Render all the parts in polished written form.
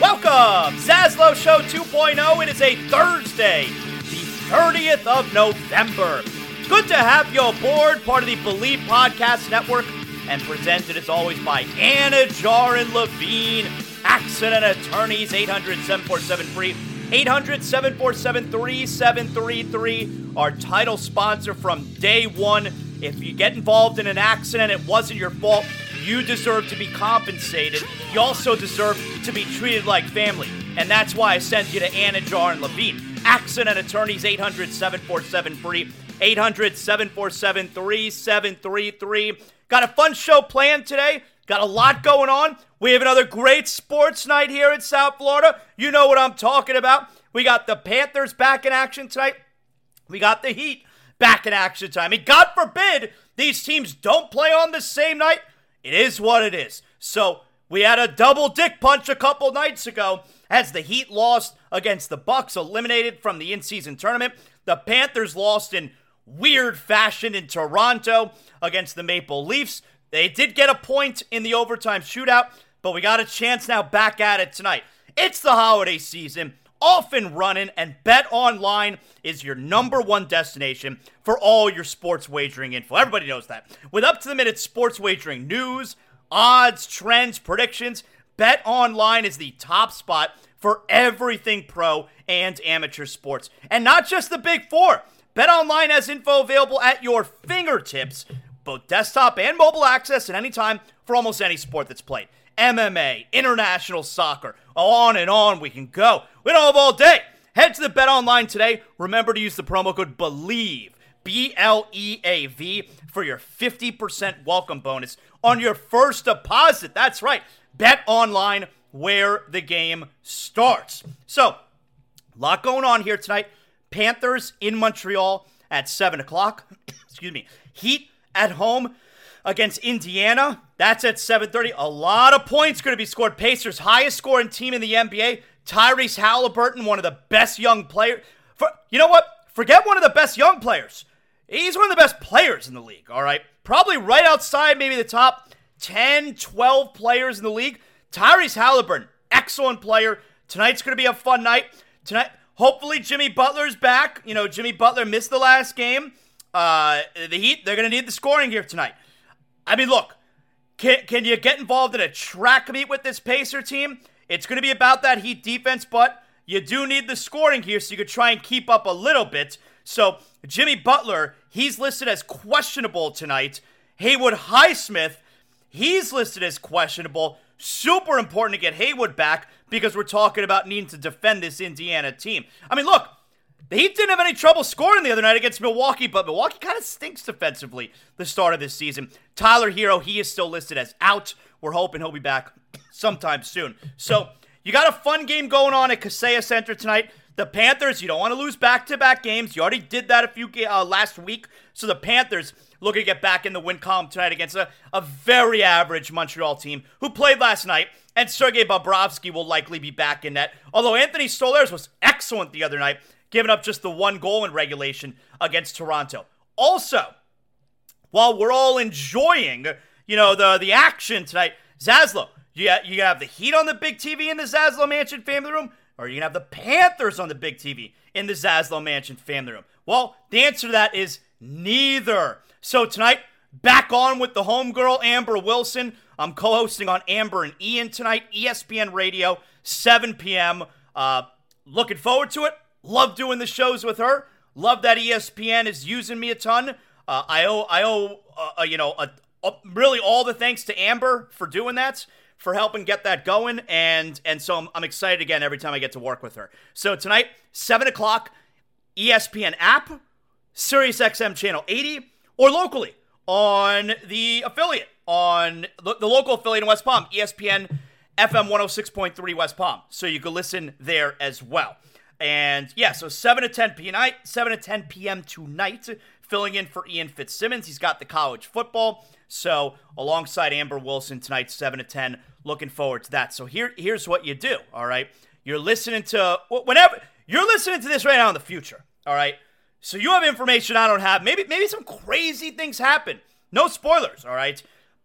Welcome, Zaslow Show 2.0. It is a Thursday, the 30th of November. Good to have you aboard, part of the Believe Podcast Network, and presented as always by Anidjar and Levine, Accident Attorneys, 800-747-FREE, 800-747-3733, our title sponsor from day one. If you get involved in an accident, it wasn't your fault. You deserve to be compensated. You also deserve to be treated like family. And that's why I sent you to Anidjar and Levine. Accident Attorneys, 800-747-FREE, 800-747-3733. Got a fun show planned today. Got a lot going on. We have another great sports night here in South Florida. You know what I'm talking about. We got the Panthers back in action tonight. We got the Heat back in action tonight. I mean, God forbid these teams don't play on the same night. It is what it is. So we had a double dick punch a couple nights ago as the Heat lost against the Bucks, eliminated from the in-season tournament. The Panthers lost in weird fashion in Toronto against the Maple Leafs. They did get a point in the overtime shootout, but we got a chance now back at it tonight. It's the holiday season, off and running, and Bet Online is your number one destination for all your sports wagering info. Everybody knows that. With up-to-the-minute sports wagering news, odds, trends, predictions, Bet Online is the top spot for everything pro and amateur sports. And not just the big four. Bet Online has info available at your fingertips, both desktop and mobile access at any time for almost any sport that's played. MMA, international soccer, on and on we can go. We don't have all day. Head to the Bet Online today. Remember to use the promo code BELIEVE, B-L-E-A-V, for your 50% welcome bonus on your first deposit. That's right. Bet Online, where the game starts. So, a lot going on here tonight. Panthers in Montreal at 7 o'clock. Excuse me. Heat at home against Indiana. That's at 7:30. A lot of points going to be scored. Pacers, highest scoring team in the NBA. Tyrese Haliburton, one of the best young players. You know what? Forget one of the best young players. He's one of the best players in the league, all right? Probably right outside maybe the top 10, 12 players in the league. Tyrese Haliburton, excellent player. Tonight's going to be a fun night. Tonight, hopefully Jimmy Butler's back. You know, Jimmy Butler missed the last game. The Heat, they're going to need the scoring here tonight. I mean, look, can you get involved in a track meet with this Pacer team? It's going to be about that Heat defense, but you do need the scoring here so you could try and keep up a little bit. So Jimmy Butler, he's listed as questionable tonight. Haywood Highsmith, he's listed as questionable. Super important to get Haywood back because we're talking about needing to defend this Indiana team. I mean, look, the Heat didn't have any trouble scoring the other night against Milwaukee, but Milwaukee kind of stinks defensively the start of this season. Tyler Hero, he is still listed as out. We're hoping he'll be back sometime soon. So you got a fun game going on at Kaseya Center tonight. The Panthers, you don't want to lose back-to-back games. You already did that a few last week. So the Panthers looking to get back in the win column tonight against a very average Montreal team who played last night. And Sergei Bobrovsky will likely be back in net. Although Anthony Stolarz was excellent the other night, giving up just the one goal in regulation against Toronto. Also, while we're all enjoying, you know, the action tonight, Zaslow, you gonna have the Heat on the big TV in the Zaslow Mansion family room, or are you gonna have the Panthers on the big TV in the Zaslow Mansion family room? Well, the answer to that is neither. So tonight, back on with the homegirl, Amber Wilson. I'm co-hosting on Amber and Ian tonight, ESPN Radio, 7 p.m. Looking forward to it. Love doing the shows with her. Love that ESPN is using me a ton. I owe really all the thanks to Amber for doing that, for helping get that going, and so I'm excited again every time I get to work with her. So tonight, 7 o'clock, ESPN app, SiriusXM Channel 80, or locally on the affiliate, on the local affiliate in West Palm, ESPN FM 106.3 West Palm. So you can listen there as well. And yeah, so 7 to 10 p.m. tonight, filling in for Ian Fitzsimmons. He's got the college football. So alongside Amber Wilson tonight, 7 to 10, looking forward to that. So here's what you do, all right? You're listening to this right now in the future, all right? So you have information I don't have. Maybe some crazy things happen. No spoilers, all right?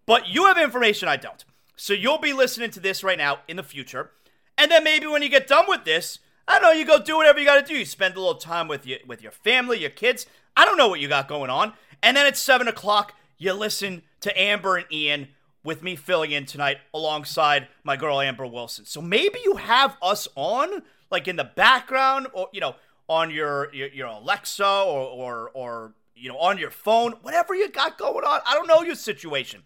But you have information I don't. So you'll be listening to this right now in the future. And then maybe when you get done with this, I don't know, you go do whatever you got to do. You spend a little time with your family, your kids. I don't know what you got going on. And then at 7 o'clock, you listen to Amber and Ian with me filling in tonight alongside my girl Amber Wilson. So maybe you have us on, like in the background, or, you know, on your Alexa or you know, on your phone, whatever you got going on. I don't know your situation.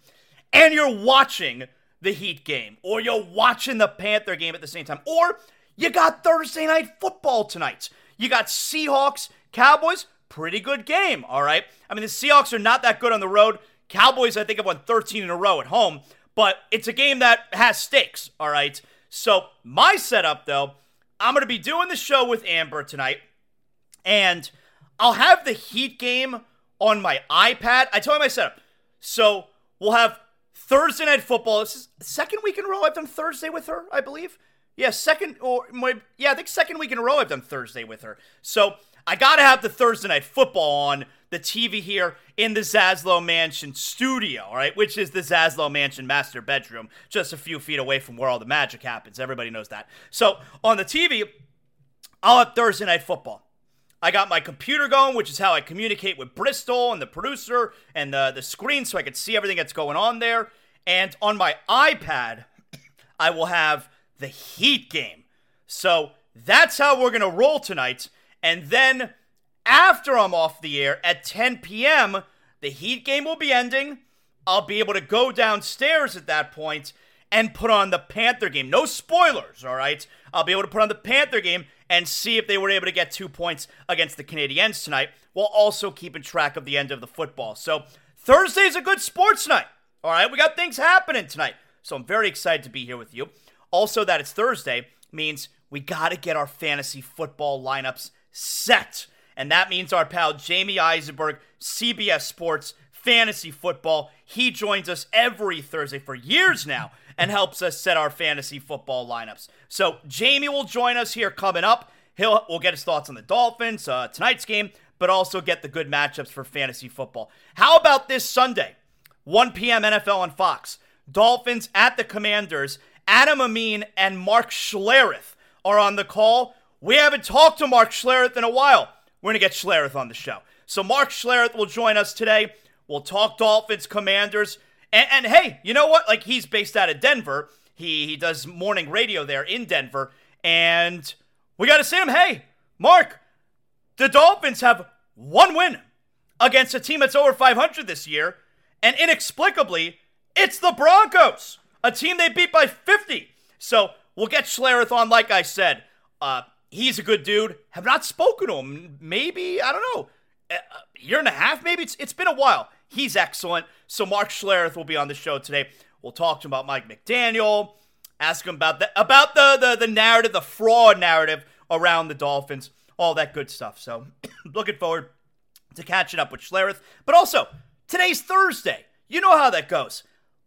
And you're watching the Heat game, or you're watching the Panther game at the same time, or you got Thursday Night Football tonight. You got Seahawks, Cowboys, pretty good game, all right? I mean, the Seahawks are not that good on the road. Cowboys, I think, have won 13 in a row at home, but it's a game that has stakes, all right? So my setup, though, I'm going to be doing the show with Amber tonight, and I'll have the Heat game on my iPad. I tell you my setup. So we'll have Thursday Night Football. This is the second week in a row I've done Thursday with her, I believe. Yeah, second week in a row I've done Thursday with her. So I got to have the Thursday Night Football on the TV here in the Zaslow Mansion studio, all right, which is the Zaslow Mansion master bedroom, just a few feet away from where all the magic happens. Everybody knows that. So on the TV, I'll have Thursday Night Football. I got my computer going, which is how I communicate with Bristol and the producer and the screen so I can see everything that's going on there. And on my iPad, I will have the Heat game. So that's how we're going to roll tonight. And then after I'm off the air at 10 p.m., the Heat game will be ending. I'll be able to go downstairs at that point and put on the Panther game. No spoilers, all right? I'll be able to put on the Panther game and see if they were able to get 2 points against the Canadiens tonight, while also keeping track of the end of the football. So Thursday's a good sports night, all right? We got things happening tonight. So I'm very excited to be here with you. Also, that it's Thursday means we got to get our fantasy football lineups set. And that means our pal Jamie Eisenberg, CBS Sports, fantasy football. He joins us every Thursday for years now and helps us set our fantasy football lineups. So Jamie will join us here coming up. We'll get his thoughts on the Dolphins, tonight's game, but also get the good matchups for fantasy football. How about this Sunday, 1 p.m. NFL on Fox? Dolphins at the Commanders. Adam Amin and Mark Schlereth are on the call. We haven't talked to Mark Schlereth in a while. We're going to get Schlereth on the show. So Mark Schlereth will join us today. We'll talk Dolphins, Commanders. And hey, you know what? Like, he's based out of Denver. He does morning radio there in Denver. And we got to say to him, hey, Mark, the Dolphins have one win against a team that's over 500 this year. And inexplicably, it's the Broncos, a team they beat by 50. So we'll get Schlereth on, like I said. He's a good dude. Have not spoken to him. Maybe, I don't know, a year and a half maybe? It's been a while. He's excellent. So Mark Schlereth will be on the show today. We'll talk to him about Mike McDaniel. Ask him about the narrative, the fraud narrative around the Dolphins. All that good stuff. So looking forward to catching up with Schlereth. But also, today's Thursday. You know how that goes.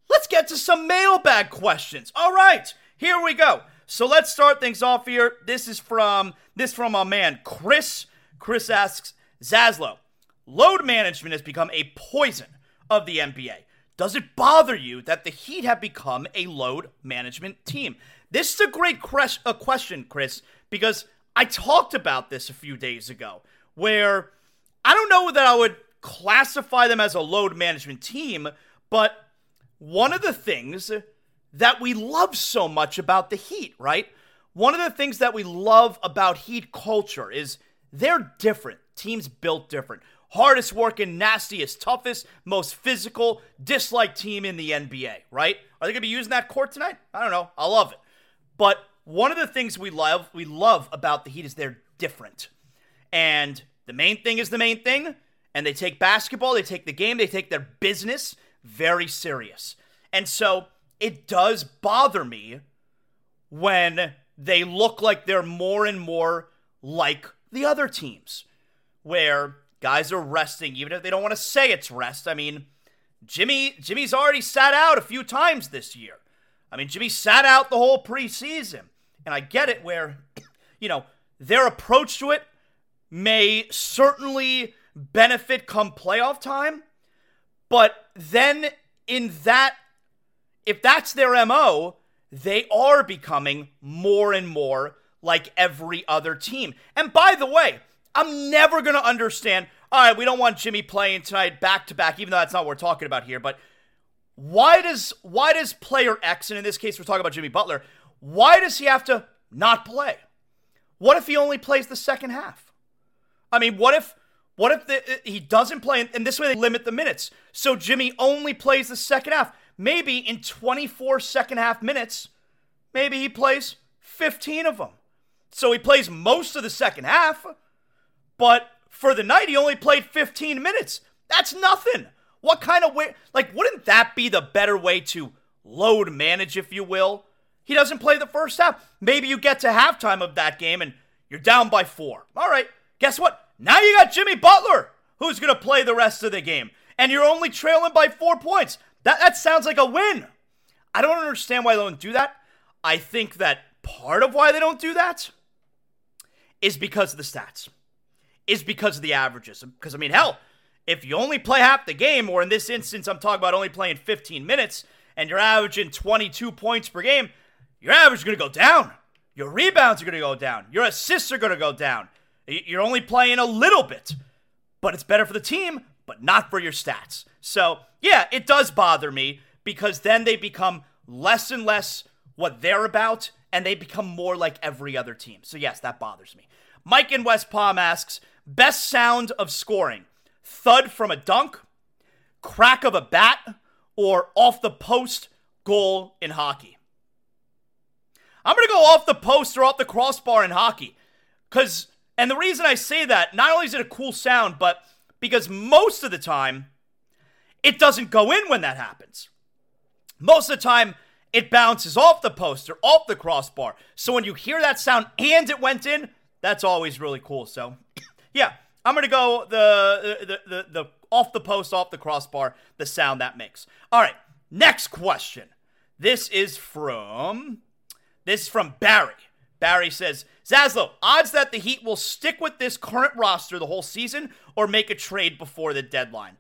Let's get to some mailbag questions. All right, here we go. So let's start things off here. This is from our man, Chris. Chris asks, Zaslow, load management has become a poison of the NBA. Does it bother you that the Heat have become a load management team? This is a great question, Chris, because I talked about this a few days ago, where I don't know that I would classify them as a load management team, but one of the things that we love so much about the Heat, right? One of the things that we love about Heat culture is they're different. Teams built different. Hardest working, nastiest, toughest, most physical, disliked team in the NBA, right? Are they going to be using that court tonight? I don't know. I love it. But one of the things we love about the Heat is they're different. And the main thing is the main thing. And they take basketball, they take the game, they take their business very serious. And so it does bother me when they look like they're more and more like the other teams, where guys are resting, even if they don't want to say it's rest. I mean, Jimmy's already sat out a few times this year. I mean, Jimmy sat out the whole preseason. And I get it where, you know, their approach to it may certainly benefit come playoff time. But then in that, if that's their MO, they are becoming more and more like every other team. And by the way, I'm never going to understand, all right, we don't want Jimmy playing tonight back-to-back, even though that's not what we're talking about here, but why does player X, and in this case we're talking about Jimmy Butler, why does he have to not play? What if he only plays the second half? I mean, what if he doesn't play, and this way they limit the minutes, so Jimmy only plays the second half. Maybe in 24 second half minutes, maybe he plays 15 of them. So he plays most of the second half, but for the night, he only played 15 minutes. That's nothing. What kind of way, like, wouldn't that be the better way to load manage, if you will? He doesn't play the first half. Maybe you get to halftime of that game and you're down by 4. All right, guess what? Now you got Jimmy Butler, who's going to play the rest of the game, and you're only trailing by 4 points. That sounds like a win. I don't understand why they don't do that. I think that part of why they don't do that is because of the stats, is because of the averages. Because, I mean, hell, if you only play half the game, or in this instance, I'm talking about only playing 15 minutes, and you're averaging 22 points per game, your average is going to go down. Your rebounds are going to go down. Your assists are going to go down. You're only playing a little bit, but it's better for the team, but not for your stats. So, yeah, it does bother me, because then they become less and less what they're about, and they become more like every other team. So, yes, that bothers me. Mike in West Palm asks, best sound of scoring, thud from a dunk, crack of a bat, or off the post goal in hockey? I'm going to go off the post or off the crossbar in hockey. And the reason I say that, not only is it a cool sound, but because most of the time, it doesn't go in when that happens. Most of the time, it bounces off the post or off the crossbar. So when you hear that sound and it went in, that's always really cool. So, yeah, I'm going to go the off the post, off the crossbar, the sound that makes. All right, next question. This is from Barry. Barry says, Zaslow, odds that the Heat will stick with this current roster the whole season or make a trade before the deadline?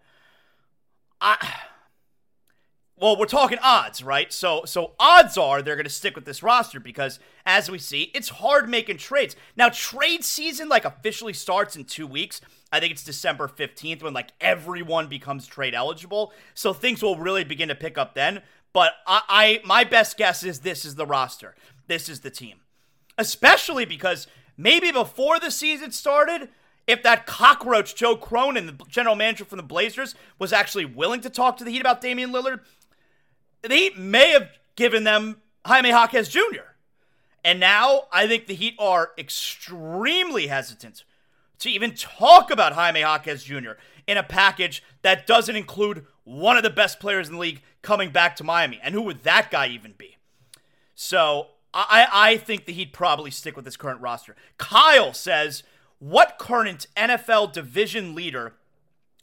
Well, we're talking odds, right? So odds are they're going to stick with this roster because, as we see, it's hard making trades. Now, trade season, officially starts in 2 weeks. I think it's December 15th when, everyone becomes trade eligible. So things will really begin to pick up then. But my best guess is this is the roster. This is the team. Especially because maybe before the season started, if that cockroach Joe Cronin, the general manager from the Blazers, was actually willing to talk to the Heat about Damian Lillard, the Heat may have given them Jaime Jaquez Jr. And now I think the Heat are extremely hesitant to even talk about Jaime Jaquez Jr. in a package that doesn't include one of the best players in the league coming back to Miami. And who would that guy even be? So I think the Heat probably stick with this current roster. Kyle says, what current NFL division leader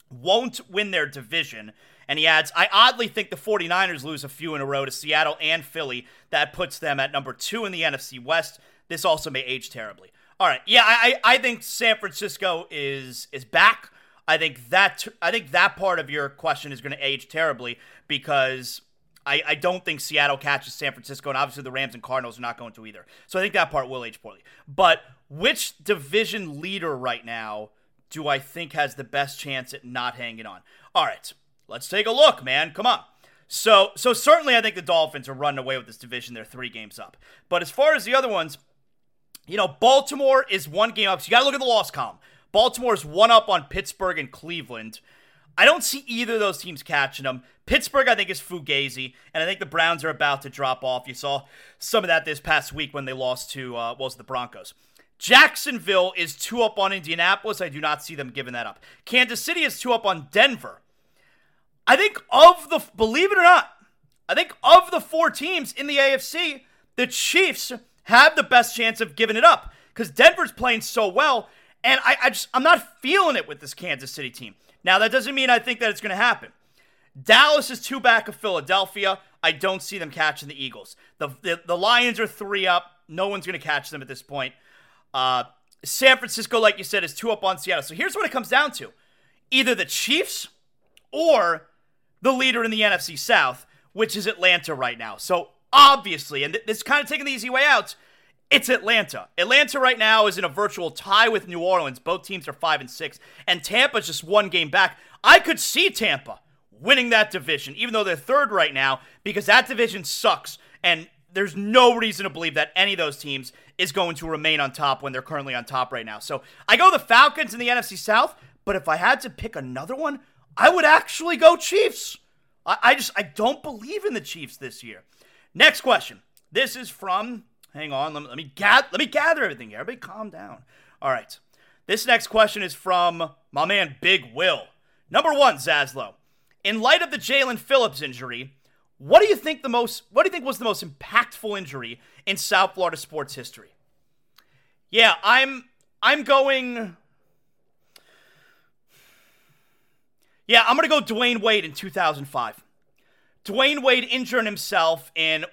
won't win their division? And he adds, I oddly think the 49ers lose a few in a row to Seattle and Philly. That puts them at number 2 in the NFC West. This also may age terribly. All right, yeah, I think San Francisco is back. I think that part of your question is going to age terribly because I don't think Seattle catches San Francisco, and obviously the Rams and Cardinals are not going to either. So I think that part will age poorly. But which division leader right now do I think has the best chance at not hanging on? All right, let's take a look, man. Come on. So certainly I think the Dolphins are running away with this division. They're 3 games up. But as far as the other ones, Baltimore is 1 game up. So you got to look at the loss column. Baltimore is 1 up on Pittsburgh and Cleveland. I don't see either of those teams catching them. Pittsburgh, I think, is fugazi, and I think the Browns are about to drop off. You saw some of that this past week when they lost to the Broncos. Jacksonville is 2 up on Indianapolis. I do not see them giving that up. Kansas City is 2 up on Denver. I think believe it or not, I think of the 4 teams in the AFC, the Chiefs have the best chance of giving it up because Denver's playing so well, and I'm not feeling it with this Kansas City team. Now, that doesn't mean I think that it's going to happen. Dallas is 2 back of Philadelphia. I don't see them catching the Eagles. The Lions are 3 up. No one's going to catch them at this point. San Francisco, like you said, is 2 up on Seattle. So here's what it comes down to. Either the Chiefs or the leader in the NFC South, which is Atlanta right now. So obviously, and this is kind of taking the easy way out, it's Atlanta. Atlanta right now is in a virtual tie with New Orleans. Both teams are 5-6, and Tampa's just 1 game back. I could see Tampa winning that division, even though they're 3rd right now, because that division sucks, and there's no reason to believe that any of those teams is going to remain on top when they're currently on top right now. So I go the Falcons in the NFC South, but if I had to pick another one, I would actually go Chiefs. I don't believe in the Chiefs this year. Next question. This is from... Hang on, let me gather everything here. Everybody calm down. All right. This next question is from my man Big Will. Number 1, Zaslow. In light of the Jaylen Phillips injury, what do you think was the most impactful injury in South Florida sports history? Yeah, I'm going to go Dwayne Wade in 2005. Dwayne Wade injured himself in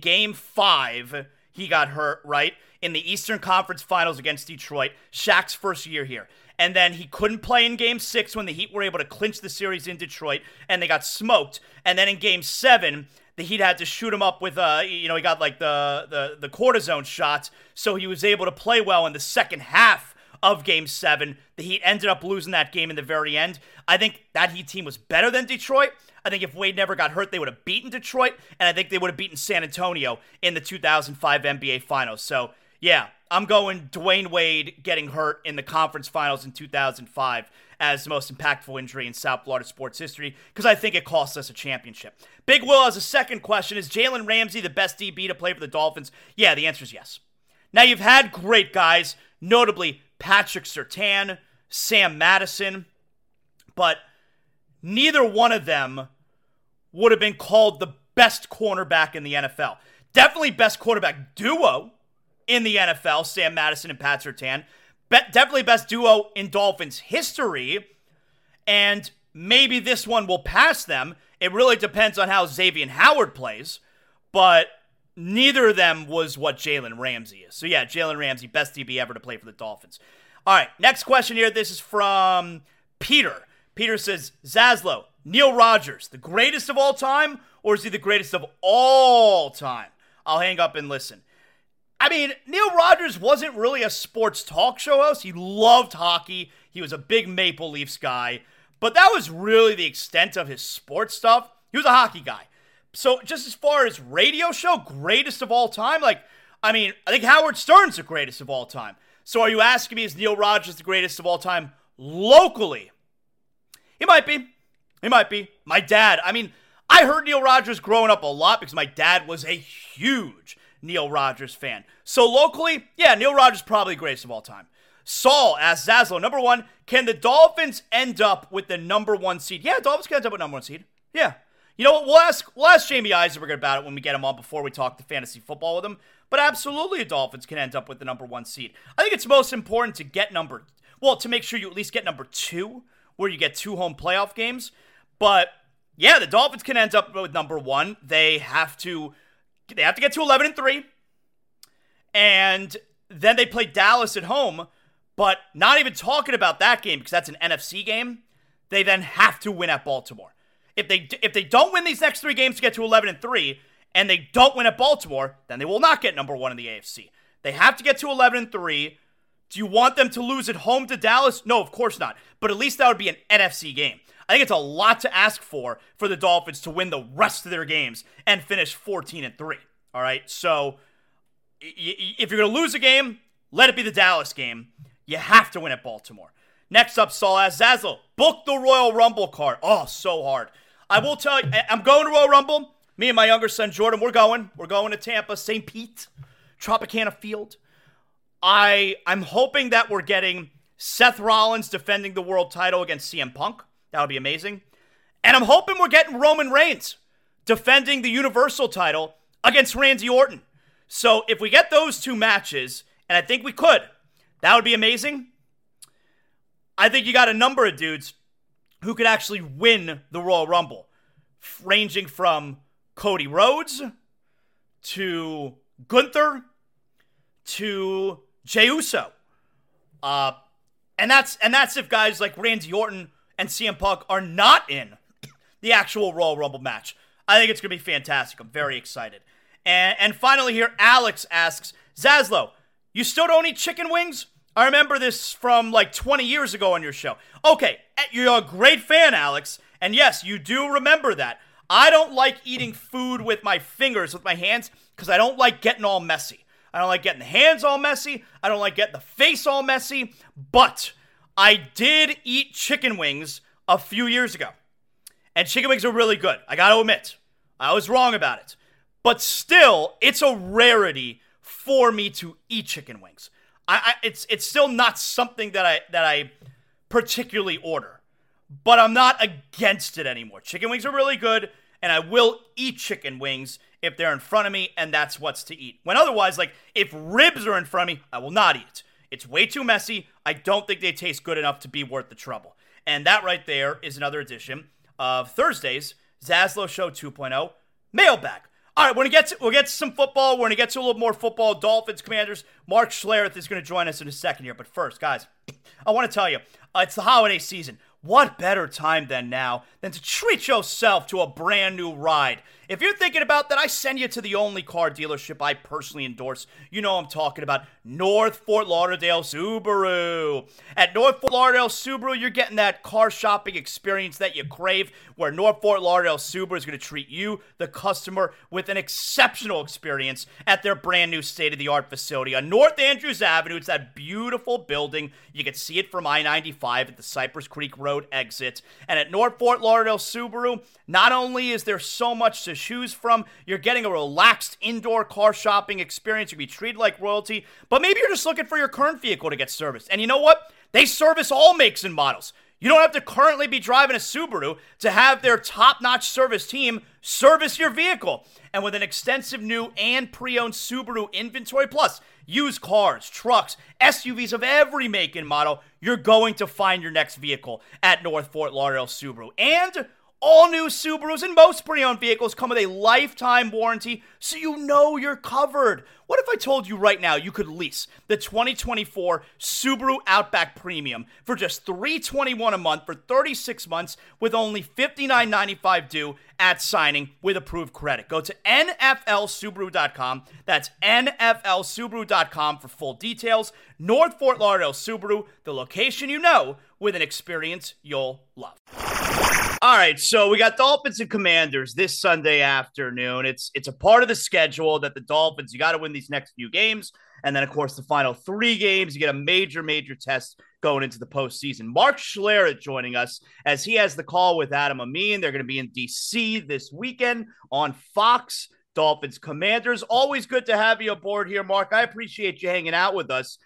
game 5. He got hurt, right? In the Eastern Conference Finals against Detroit, Shaq's first year here. And then he couldn't play in game 6 when the Heat were able to clinch the series in Detroit, and they got smoked. And then in game 7, the Heat had to shoot him up with, he got the cortisone shots, so he was able to play well in the second half of game 7. The Heat ended up losing that game in the very end. I think that Heat team was better than Detroit. I think if Wade never got hurt, they would have beaten Detroit, and I think they would have beaten San Antonio in the 2005 NBA Finals. So, yeah, I'm going Dwayne Wade getting hurt in the Conference Finals in 2005 as the most impactful injury in South Florida sports history, because I think it cost us a championship. Big Will has a second question. Is Jalen Ramsey the best DB to play for the Dolphins? Yeah, the answer is yes. Now, you've had great guys, notably Patrick Surtain, Sam Madison, but neither one of them would have been called the best cornerback in the NFL. Definitely best quarterback duo in the NFL, Sam Madison and Pat Surtain. Definitely best duo in Dolphins history. And Maybe this one will pass them. It really depends on how Xavier Howard plays, but neither of them was what Jalen Ramsey is. So yeah, Jalen Ramsey, best DB ever to play for the Dolphins. All right, next question here. This is from Peter. Peter says, Zaslow, Neil Rogers, the greatest of all time, or is he the greatest of all time? I'll hang up and listen. I mean, Neil Rogers wasn't really a sports talk show host. He loved hockey. He was a big Maple Leafs guy. But that was really the extent of his sports stuff. He was a hockey guy. So just as far as radio show, greatest of all time, like, I mean, I think Howard Stern's the greatest of all time. So are you asking me, is Neil Rogers the greatest of all time locally? He might be. He might be. My dad, I mean, I heard Neil Rogers growing up a lot because my dad was a huge Neil Rogers fan. So locally, yeah, Neil Rogers probably greatest of all time. Saul asks Zaslow, number one, can the Dolphins end up with the number one seed? Yeah, Dolphins can end up with number one seed. Yeah. You know what? We'll ask Jamie Eisenberg about it when we get him on before we talk to fantasy football with him. But absolutely, the Dolphins can end up with the number one seed. I think it's most important to get to make sure you at least get number two, where you get two home playoff games. But yeah, the Dolphins can end up with number one. They have to get to 11-3. And then they play Dallas at home. But not even talking about that game, because that's an NFC game, they then have to win at Baltimore. If they don't win these next three games to get to 11-3, and they don't win at Baltimore, then they will not get number one in the AFC. They have to get to 11-3. Do you want them to lose at home to Dallas? No, of course not. But at least that would be an NFC game. I think it's a lot to ask for the Dolphins to win the rest of their games and finish 14-3. All right, so if you're going to lose a game, let it be the Dallas game. You have to win at Baltimore. Next up, Saul asks, Zaslow, book the Royal Rumble card. Oh, so hard. I will tell you, I'm going to Royal Rumble. Me and my younger son, Jordan, we're going. We're going to Tampa, St. Pete, Tropicana Field. I'm hoping that we're getting Seth Rollins defending the world title against CM Punk. That would be amazing. And I'm hoping we're getting Roman Reigns defending the Universal title against Randy Orton. So if we get those two matches, and I think we could, that would be amazing. I think you got a number of dudes who could actually win the Royal Rumble, ranging from Cody Rhodes to Gunther to Jey Uso. And that's if guys like Randy Orton and CM Punk are not in the actual Royal Rumble match. I think it's going to be fantastic. I'm very excited. And finally here, Alex asks, Zaslow, you still don't eat chicken wings? I remember this from like 20 years ago on your show. Okay, you're a great fan, Alex. And yes, you do remember that. I don't like eating food with my fingers, with my hands, because I don't like getting all messy. I don't like getting the hands all messy. I don't like getting the face all messy. But I did eat chicken wings a few years ago. And chicken wings are really good. I got to admit, I was wrong about it. But still, it's a rarity for me to eat chicken wings. It's still not something that I particularly order, but I'm not against it anymore. Chicken wings are really good, and I will eat chicken wings if they're in front of me, and that's what's to eat. When otherwise, like if ribs are in front of me, I will not eat. It's way too messy. I don't think they taste good enough to be worth the trouble. And that right there is another edition of Thursday's Zaslow Show 2.0 Mailbag. All right, we'll get to some football. We're going to get to a little more football. Dolphins, Commanders. Mark Schlereth is going to join us in a second here. But first, guys, I want to tell you, it's the holiday season. What better time than now than to treat yourself to a brand new ride? If you're thinking about that, I send you to the only car dealership I personally endorse. You know I'm talking about North Fort Lauderdale Subaru. At North Fort Lauderdale Subaru, you're getting that car shopping experience that you crave, where North Fort Lauderdale Subaru is going to treat you, the customer, with an exceptional experience at their brand new state-of-the-art facility on North Andrews Avenue. It's that beautiful building. You can see it from I-95 at the Cypress Creek Road exit. And at North Fort Lauderdale Subaru, not only is there so much to choose from, you're getting a relaxed indoor car shopping experience. You'll be treated like royalty, but maybe you're just looking for your current vehicle to get serviced. And you know what? They service all makes and models. You don't have to currently be driving a Subaru to have their top-notch service team service your vehicle. And with an extensive new and pre-owned Subaru inventory, plus used cars, trucks, SUVs of every make and model, you're going to find your next vehicle at North Fort Lauderdale Subaru. And all new Subarus and most pre-owned vehicles come with a lifetime warranty, so you know you're covered. What if I told you right now you could lease the 2024 Subaru Outback Premium for just $321 a month for 36 months with only $59.95 due at signing with approved credit? Go to nflsubaru.com. That's nflsubaru.com for full details. North Fort Lauderdale Subaru, the location you know with an experience you'll love. All right, so we got Dolphins and Commanders this Sunday afternoon. It's a part of the schedule that the Dolphins, you got to win these next few games. And then, of course, the final three games, you get a major, major test going into the postseason. Mark Schlereth joining us as he has the call with Adam Amin. They're going to be in D.C. this weekend on Fox. Dolphins, Commanders, always good to have you aboard here, Mark. I appreciate you hanging out with us.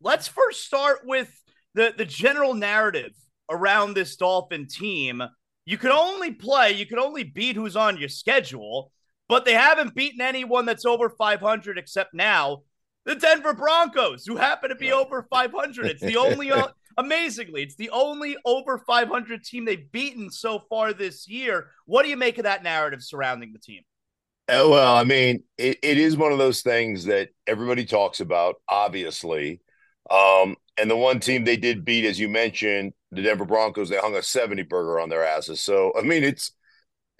Let's first start with the general narrative around this Dolphin team. You could only beat who's on your schedule, but they haven't beaten anyone that's over 500 except now the Denver Broncos, who happen to be over 500. It's the only, amazingly, it's the only over 500 team they've beaten so far this year. What do you make of that narrative surrounding the team? Well, I mean, it is one of those things that everybody talks about, obviously. And the one team they did beat, as you mentioned, the Denver Broncos, they hung a 70-burger on their asses. So, I mean, it's,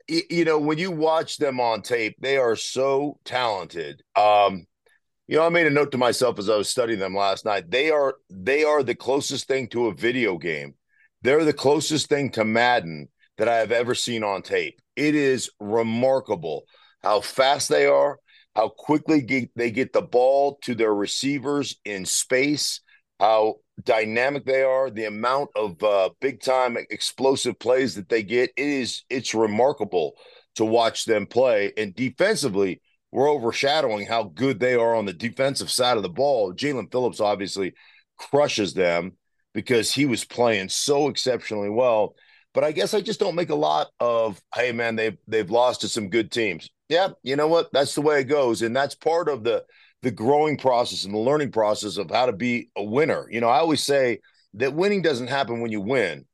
you know, when you watch them on tape, they are so talented. You know, I made a note to myself as I was studying them last night. They are the closest thing to a video game. They're the closest thing to Madden that I have ever seen on tape. It is remarkable how fast they are, how quickly they get the ball to their receivers in space, how dynamic they are, the amount of big-time explosive plays that they get. It's remarkable to watch them play. And defensively, we're overshadowing how good they are on the defensive side of the ball. Jaylen Phillips obviously crushes them because he was playing so exceptionally well. But I guess I just don't make a lot of, hey, man, they've lost to some good teams. Yeah, you know what? That's the way it goes, and that's part of the growing process and the learning process of how to be a winner. You know, I always say that winning doesn't happen when you win.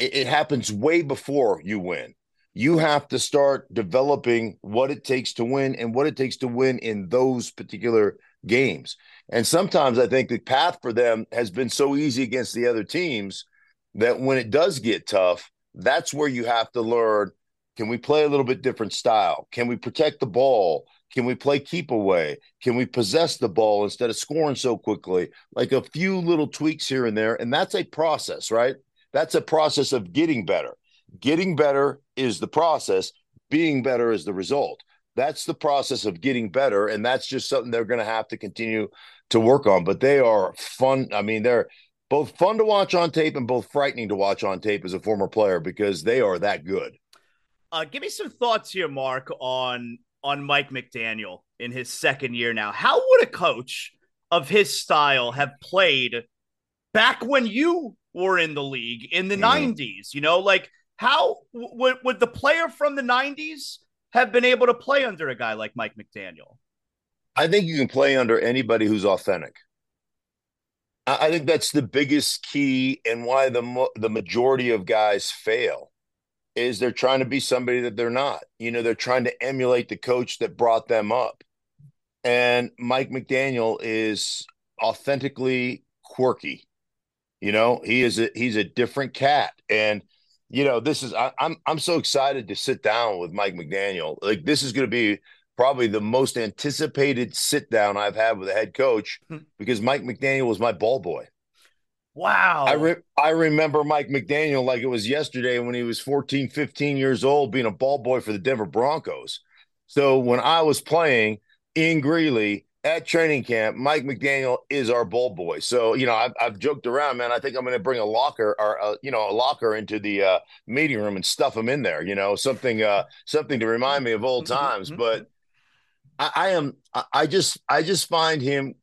It happens way before you win. You have to start developing what it takes to win and what it takes to win in those particular games. And sometimes I think the path for them has been so easy against the other teams that when it does get tough, that's where you have to learn, can we play a little bit different style? Can we protect the ball? Can we play keep away? Can we possess the ball instead of scoring so quickly? Like a few little tweaks here and there. And that's a process, right? That's a process of getting better. Getting better is the process. Being better is the result. That's the process of getting better. And that's just something they're going to have to continue to work on. But they are fun. I mean, they're both fun to watch on tape and both frightening to watch on tape as a former player because they are that good. Give me some thoughts here, Mark, on Mike McDaniel in his second year now. How would a coach of his style have played back when you were in the league in the 90s? You know, like how would the player from the 90s have been able to play under a guy like Mike McDaniel? I think you can play under anybody who's authentic. I think that's the biggest key and why the majority of guys fail. Is they're trying to be somebody that they're not. You know, they're trying to emulate the coach that brought them up. And Mike McDaniel is authentically quirky. You know, he's a different cat. And, you know, this is I'm so excited to sit down with Mike McDaniel. Like, this is going to be probably the most anticipated sit down I've had with a head coach because Mike McDaniel was my ball boy. Wow. I remember Mike McDaniel like it was yesterday when he was 14, 15 years old being a ball boy for the Denver Broncos. So when I was playing in Greeley at training camp, Mike McDaniel is our ball boy. So, you know, I've joked around, man, I think I'm going to bring a locker or, a locker into the meeting room and stuff him in there, you know, something to remind me of old times. But I just find him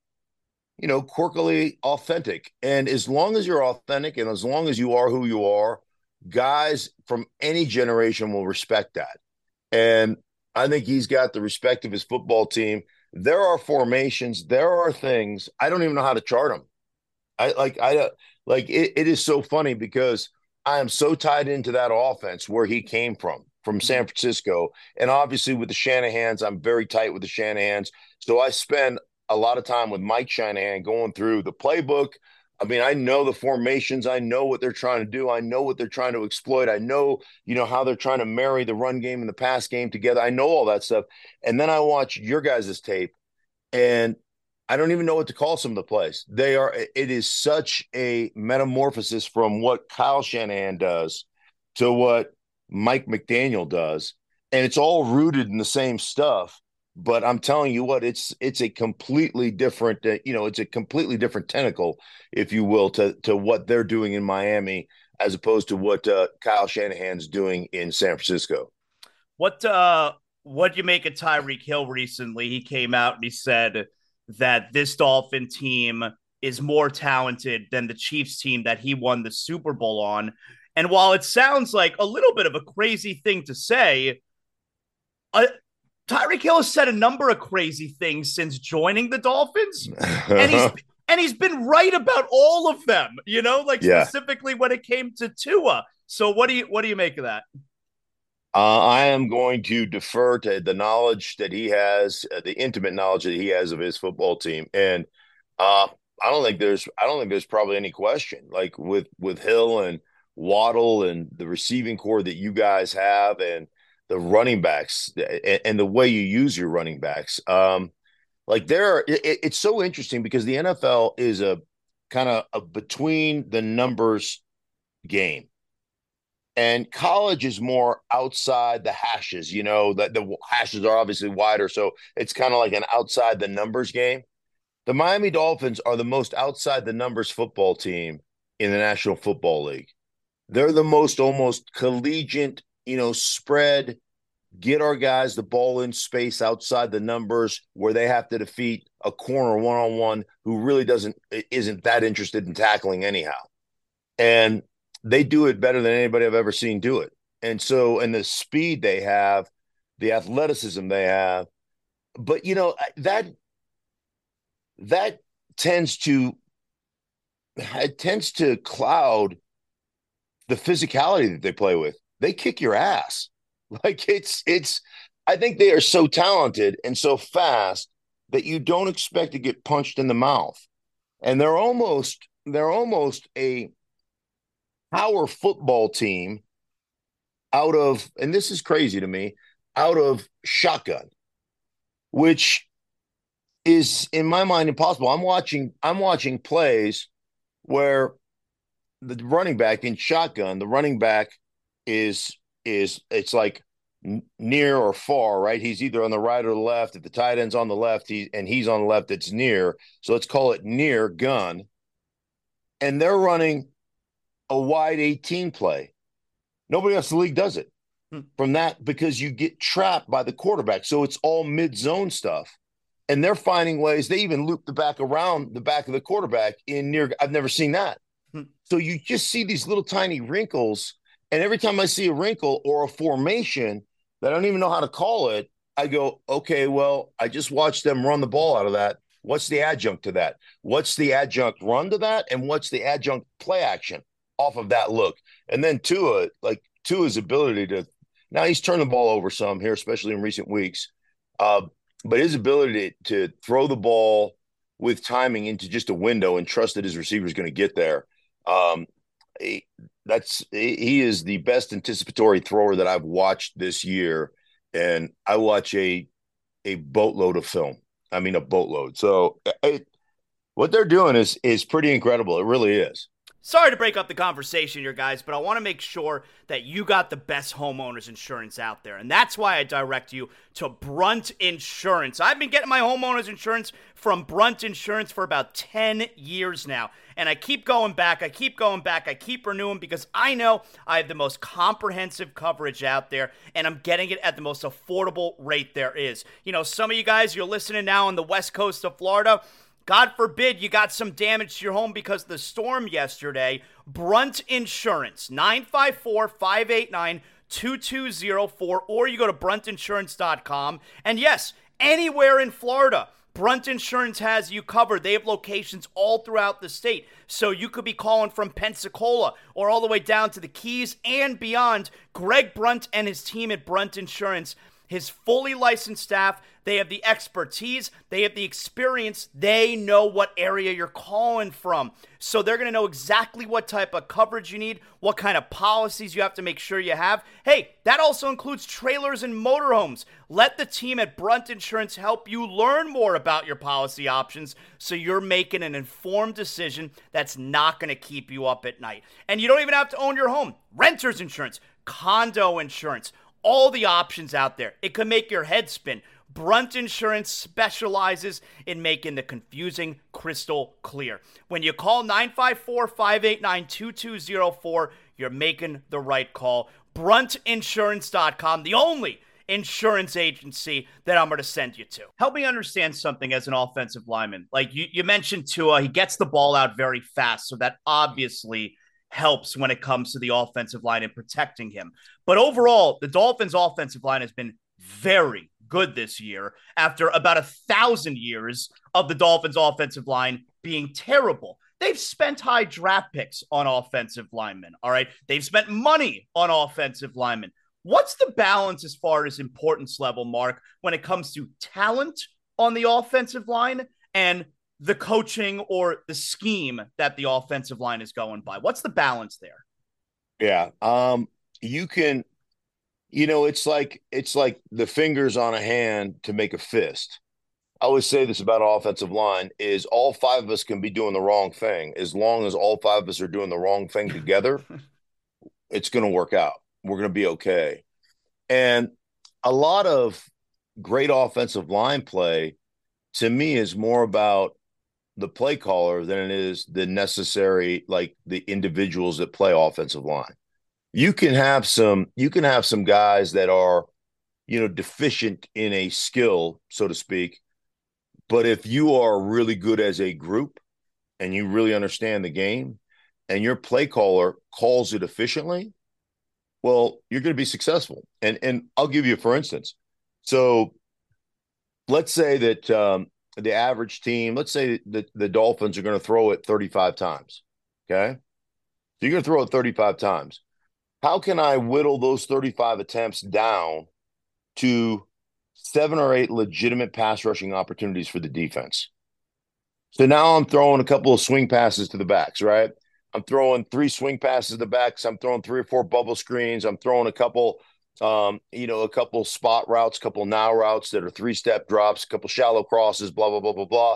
you know, quirkily authentic. And as long as you're authentic and as long as you are who you are, guys from any generation will respect that. And I think he's got the respect of his football team. There are formations, there are things. I don't even know how to chart them. It is so funny because I am so tied into that offense where he came from San Francisco. And obviously with the Shanahans, I'm very tight with the Shanahans. So I spend a lot of time with Mike Shanahan going through the playbook. I mean, I know the formations. I know what they're trying to do. I know what they're trying to exploit. I know, you know, how they're trying to marry the run game and the pass game together. I know all that stuff. And then I watch your guys' tape, and I don't even know what to call some of the plays. It is such a metamorphosis from what Kyle Shanahan does to what Mike McDaniel does. And it's all rooted in the same stuff. But I'm telling you what, it's a completely different, it's a completely different tentacle, if you will, to what they're doing in Miami as opposed to what Kyle Shanahan's doing in San Francisco. What do you make of Tyreek Hill recently? He came out and he said that this Dolphin team is more talented than the Chiefs team that he won the Super Bowl on. And while it sounds like a little bit of a crazy thing to say, Tyreek Hill has said a number of crazy things since joining the Dolphins, and he's been right about all of them, specifically when it came to Tua. So what do you make of that? I am going to defer to the knowledge that he has, the intimate knowledge that he has of his football team, and I don't think there's probably any question, like with Hill and Waddle and the receiving core that you guys have, and the running backs and the way you use your running backs. It's so interesting because the NFL is a kind of a between the numbers game, and college is more outside the hashes, that the hashes are obviously wider. So it's kind of like an outside the numbers game. The Miami Dolphins are the most outside the numbers football team in the National Football League. They're the most almost collegiate, spread, get our guys the ball in space outside the numbers where they have to defeat a corner one-on-one who really isn't that interested in tackling anyhow. And they do it better than anybody I've ever seen do it. And so, and the speed they have, the athleticism they have, but that tends to cloud the physicality that they play with. They kick your ass. I think they are so talented and so fast that you don't expect to get punched in the mouth. And they're almost a power football team and this is crazy to me, out of shotgun, which is in my mind impossible. I'm watching plays where the running back in shotgun, the running back is it's like near or far, right? He's either on the right or the left. If the tight end's on the left, he's on the left, it's near. So let's call it near gun. And they're running a wide 18 play. Nobody else in the league does it from that because you get trapped by the quarterback. So it's all mid-zone stuff. And they're finding ways. They even loop the back around the back of the quarterback in near. I've never seen that. So you just see these little tiny wrinkles. And every time I see a wrinkle or a formation that I don't even know how to call it, I go, okay, well, I just watched them run the ball out of that. What's the adjunct to that? What's the adjunct run to that? And what's the adjunct play action off of that look? And then Tua's ability to – now he's turned the ball over some here, especially in recent weeks. But his ability to throw the ball with timing into just a window and trust that his receiver is going to get there he is the best anticipatory thrower that I've watched this year, and I watch a boatload of film. I mean, a boatload. So what they're doing is pretty incredible. It really is. Sorry to break up the conversation here, guys, but I want to make sure that you got the best homeowners insurance out there, and that's why I direct you to Brunt Insurance. I've been getting my homeowners insurance from Brunt Insurance for about 10 years now, and I keep going back, I keep renewing because I know I have the most comprehensive coverage out there, and I'm getting it at the most affordable rate there is. Some of you guys, you're listening now on the west coast of Florida. God forbid you got some damage to your home because of the storm yesterday, Brunt Insurance, 954-589-2204, or you go to bruntinsurance.com. And yes, anywhere in Florida, Brunt Insurance has you covered. They have locations all throughout the state. So you could be calling from Pensacola or all the way down to the Keys and beyond. Greg Brunt and his team at Brunt Insurance, his fully licensed staff, they have the expertise, they have the experience, they know what area you're calling from. So they're going to know exactly what type of coverage you need, what kind of policies you have to make sure you have. Hey, that also includes trailers and motorhomes. Let the team at Brunt Insurance help you learn more about your policy options so you're making an informed decision that's not going to keep you up at night. And you don't even have to own your home. Renter's insurance, condo insurance, all the options out there. It could make your head spin. Brunt Insurance specializes in making the confusing crystal clear. When you call 954-589-2204, you're making the right call. Bruntinsurance.com, the only insurance agency that I'm going to send you to. Help me understand something as an offensive lineman. Like you mentioned Tua, he gets the ball out very fast, so that obviously helps when it comes to the offensive line and protecting him. But overall, the Dolphins' offensive line has been very good this year after about 1,000 years of the Dolphins' offensive line being terrible. They've spent high draft picks on offensive linemen, all right? They've spent money on offensive linemen. What's the balance as far as importance level, Mark, when it comes to talent on the offensive line and the coaching or the scheme that the offensive line is going by? What's the balance there? Yeah. It's like the fingers on a hand to make a fist. I always say this about offensive line is all five of us can be doing the wrong thing. As long as all five of us are doing the wrong thing together, it's going to work out. We're going to be okay. And a lot of great offensive line play to me is more about the play caller than it is the necessary, like the individuals that play offensive line. You can have some guys that are, deficient in a skill, so to speak. But if you are really good as a group and you really understand the game and your play caller calls it efficiently, well, you're going to be successful. And I'll give you, for instance, so let's say that the average team, let's say that the Dolphins are going to throw it 35 times. Okay. So you're going to throw it 35 times. How can I whittle those 35 attempts down to 7 or 8 legitimate pass rushing opportunities for the defense? So now I'm throwing a couple of swing passes to the backs, right? I'm throwing 3 swing passes to the backs. I'm throwing 3 or 4 bubble screens. I'm throwing a couple, a couple spot routes, a couple now routes that are 3-step drops, a couple shallow crosses, blah, blah, blah, blah, blah.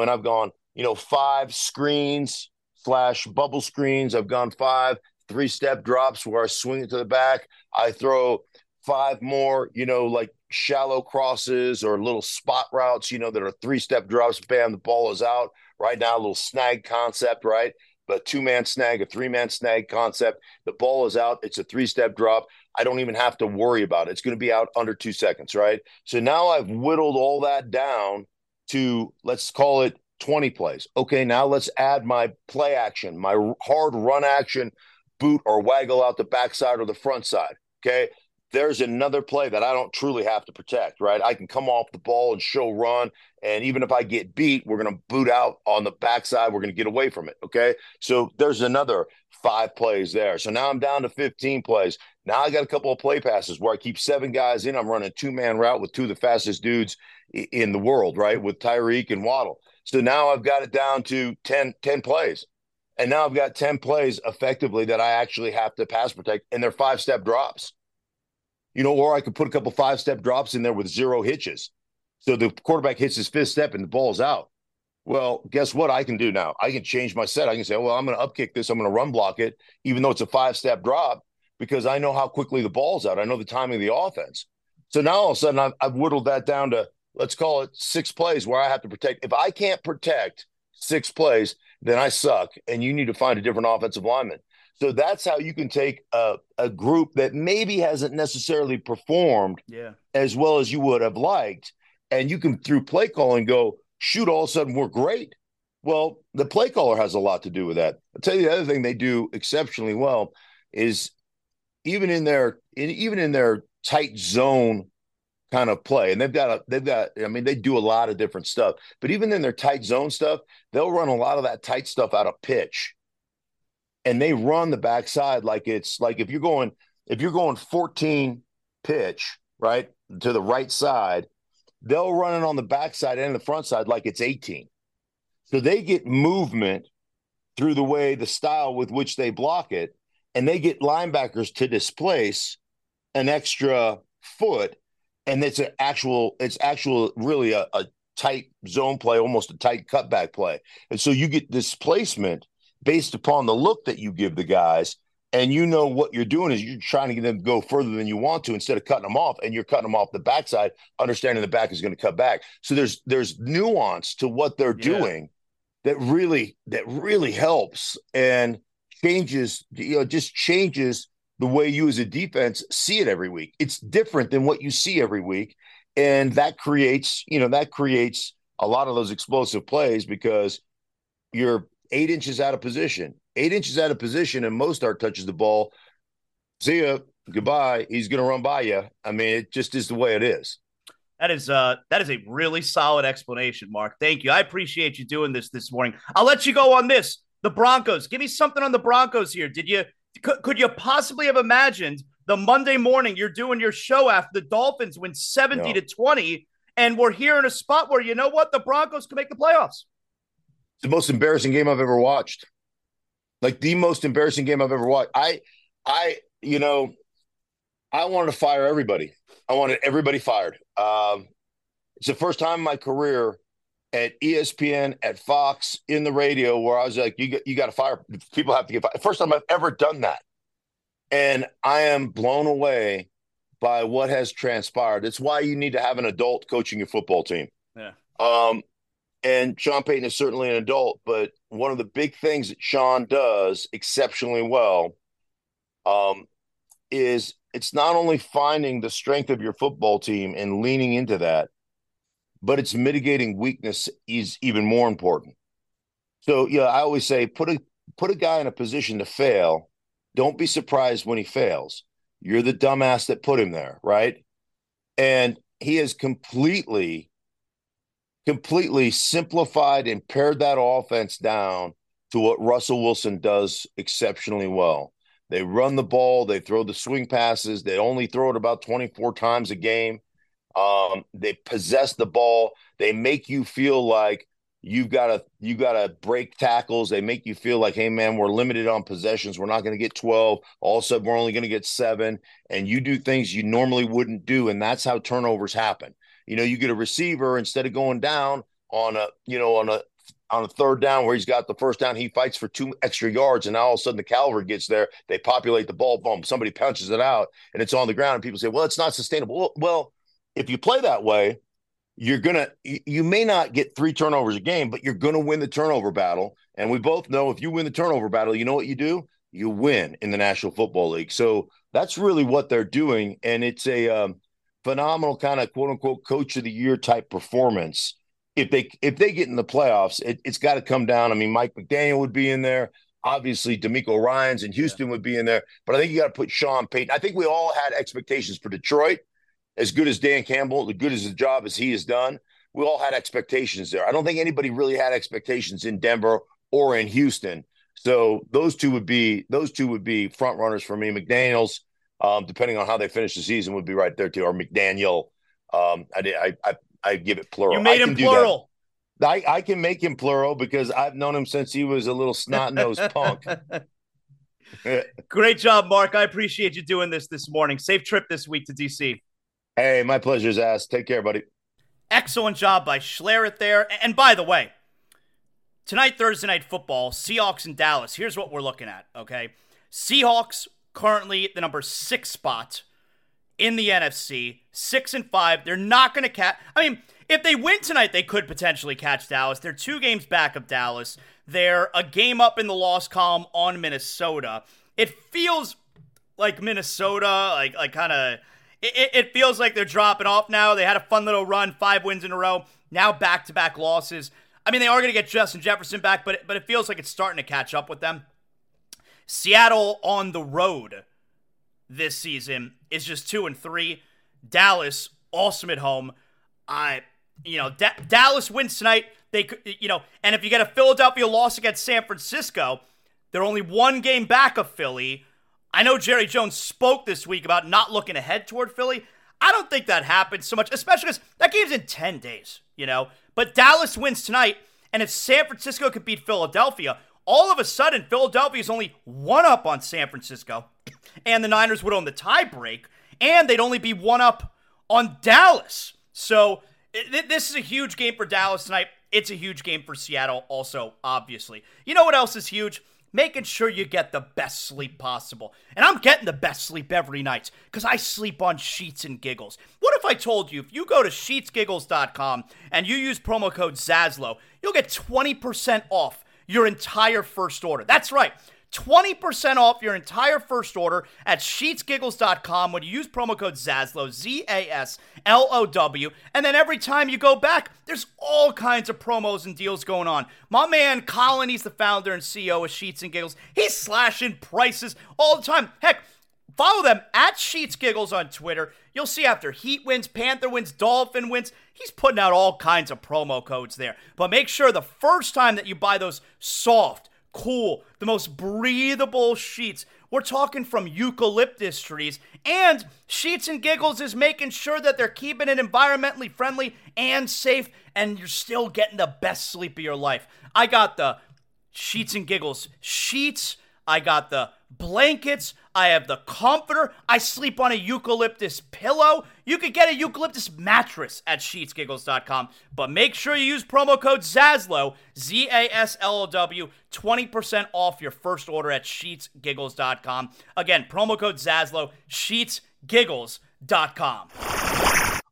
And I've gone, 5 screens/bubble screens. I've gone 5. 3-step drops where I swing it to the back. I throw 5 more, like shallow crosses or little spot routes, that are 3-step drops. Bam, the ball is out. Right now, a little snag concept, right? But a 2-man snag, a 3-man snag concept. The ball is out. It's a 3-step drop. I don't even have to worry about it. It's going to be out under 2 seconds, right? So now I've whittled all that down to, let's call it 20 plays. Okay, now let's add my play action, my hard run action, boot or waggle out the backside or the front side. Okay. There's another play that I don't truly have to protect, right? I can come off the ball and show run. And even if I get beat, we're going to boot out on the backside. We're going to get away from it. Okay. So there's another 5 plays there. So now I'm down to 15 plays. Now I got a couple of play passes where I keep 7 guys in. I'm running a 2-man route with 2 of the fastest dudes in the world, right? With Tyreek and Waddle. So now I've got it down to 10 plays. And now I've got 10 plays effectively that I actually have to pass protect, and they're 5-step drops. Or I could put a couple 5-step drops in there with 0 hitches. So the quarterback hits his 5th step and the ball's out. Well, guess what I can do now? I can change my set. I can say, well, I'm going to upkick this. I'm going to run block it, even though it's a 5-step drop, because I know how quickly the ball's out. I know the timing of the offense. So now all of a sudden I've whittled that down to, let's call it 6 plays where I have to protect. If I can't protect 6 plays, then I suck, and you need to find a different offensive lineman. So that's how you can take a group that maybe hasn't necessarily performed as well as you would have liked, and you can, through play calling, go shoot, all of a sudden we're great. Well, the play caller has a lot to do with that. I'll tell you the other thing they do exceptionally well is even in their tight zone kind of play, and they do a lot of different stuff, but even in their tight zone stuff, they'll run a lot of that tight stuff out of pitch, and they run the backside like it's like if you're going 14 pitch, right, to the right side, they'll run it on the backside and the front side like it's 18. So they get movement through the way, the style with which they block it, and they get linebackers to displace an extra foot, and it's really a tight zone play, almost a tight cutback play. And so you get displacement based upon the look that you give the guys, and you know what you're doing is you're trying to get them to go further than you want to instead of cutting them off, and you're cutting them off the backside, understanding the back is going to cut back. So there's nuance to what they're doing that really helps and changes, just changes the way you as a defense see it every week. It's different than what you see every week, and that creates a lot of those explosive plays because you're 8 inches out of position. 8 inches out of position, and Mostert touches the ball. See ya, goodbye. He's going to run by you. I mean, it just is the way it is. That is a really solid explanation, Mark. Thank you. I appreciate you doing this morning. I'll let you go on this. The Broncos. Give me something on the Broncos here. Could you possibly have imagined the Monday morning you're doing your show after the Dolphins win 70-20, and we're here in a spot where, you know what, the Broncos can make the playoffs? It's the most embarrassing game I've ever watched. Like the most embarrassing game I've ever watched. I wanted to fire everybody. I wanted everybody fired. It's the first time in my career at ESPN, at Fox, in the radio, where I was like, you got to fire. People have to get fired. First time I've ever done that. And I am blown away by what has transpired. It's why you need to have an adult coaching your football team. Yeah. And Sean Payton is certainly an adult, but one of the big things that Sean does exceptionally well is it's not only finding the strength of your football team and leaning into that, but it's mitigating weakness is even more important. So, I always say put a guy in a position to fail. Don't be surprised when he fails. You're the dumbass that put him there, right? And he has completely simplified and pared that offense down to what Russell Wilson does exceptionally well. They run the ball. They throw the swing passes. They only throw it about 24 times a game. They possess the ball. They make you feel like you gotta break tackles. They make you feel like, hey, man, we're limited on possessions. We're not going to get 12. All of a sudden, we're only going to get 7. And you do things you normally wouldn't do, and that's how turnovers happen. You get a receiver, instead of going down on a third down where he's got the first down, he fights for 2 extra yards, and now all of a sudden the cavalry gets there. They populate the ball, boom, somebody punches it out, and it's on the ground. And people say, well, it's not sustainable. Well, if you play that way, you may not get 3 turnovers a game, but you're going to win the turnover battle. And we both know if you win the turnover battle, you know what you do? You win in the National Football League. So that's really what they're doing, and it's a phenomenal kind of quote-unquote coach of the year type performance. If they get in the playoffs, it's got to come down. I mean, Mike McDaniel would be in there. Obviously, DeMeco Ryans in Houston would be in there. But I think you got to put Sean Payton. I think we all had expectations for Detroit. As good as Dan Campbell, as good as the job as he has done, we all had expectations there. I don't think anybody really had expectations in Denver or in Houston. So those two would be front runners for me. McDaniels, depending on how they finish the season, would be right there too. Or McDaniel, I give it plural. You made him plural. I can make him plural because I've known him since he was a little snot-nosed punk. Great job, Mark. I appreciate you doing this morning. Safe trip this week to D.C. Hey, my pleasure, Zaz. Take care, buddy. Excellent job by Schlereth there. And by the way, tonight, Thursday Night Football, Seahawks and Dallas. Here's what we're looking at, okay? Seahawks currently the number 6 spot in the NFC, 6-5. They're not going to catch. I mean, if they win tonight, they could potentially catch Dallas. They're 2 games back of Dallas. They're a game up in the loss column on Minnesota. It feels like Minnesota, like kind of It feels like they're dropping off now. They had a fun little run, 5 wins in a row. Now back-to-back losses. I mean, they are going to get Justin Jefferson back, but it feels like it's starting to catch up with them. Seattle on the road this season is just 2-3. Dallas, awesome at home. Dallas wins tonight. They could, and if you get a Philadelphia loss against San Francisco, they're only 1 game back of Philly. I know Jerry Jones spoke this week about not looking ahead toward Philly. I don't think that happens so much, especially because that game's in 10 days, But Dallas wins tonight, and if San Francisco could beat Philadelphia, all of a sudden Philadelphia is only 1 up on San Francisco, and the Niners would own the tie break, and they'd only be 1 up on Dallas. So this is a huge game for Dallas tonight. It's a huge game for Seattle also, obviously. You know what else is huge? Making sure you get the best sleep possible. And I'm getting the best sleep every night because I sleep on Sheets and Giggles. What if I told you if you go to sheetsgiggles.com and you use promo code Zaslow, you'll get 20% off your entire first order. That's right. 20% off your entire first order at sheetsgiggles.com when you use promo code Zaslow, Z-A-S-L-O-W. And then every time you go back, there's all kinds of promos and deals going on. My man Colin, he's the founder and CEO of Sheets and Giggles. He's slashing prices all the time. Heck, follow them at Sheets Giggles on Twitter. You'll see after Heat wins, Panther wins, Dolphin wins, he's putting out all kinds of promo codes there. But make sure the first time that you buy those soft, cool, the most breathable sheets. We're talking from eucalyptus trees. And Sheets and Giggles is making sure that they're keeping it environmentally friendly and safe, and you're still getting the best sleep of your life. I got the Sheets and Giggles sheets. I got the blankets. I have the comforter. I sleep on a eucalyptus pillow. You can get a eucalyptus mattress at sheetsgiggles.com. But make sure you use promo code ZASLOW, Z-A-S-L-O-W, 20% off your first order at sheetsgiggles.com. Again, promo code ZASLOW, sheetsgiggles.com.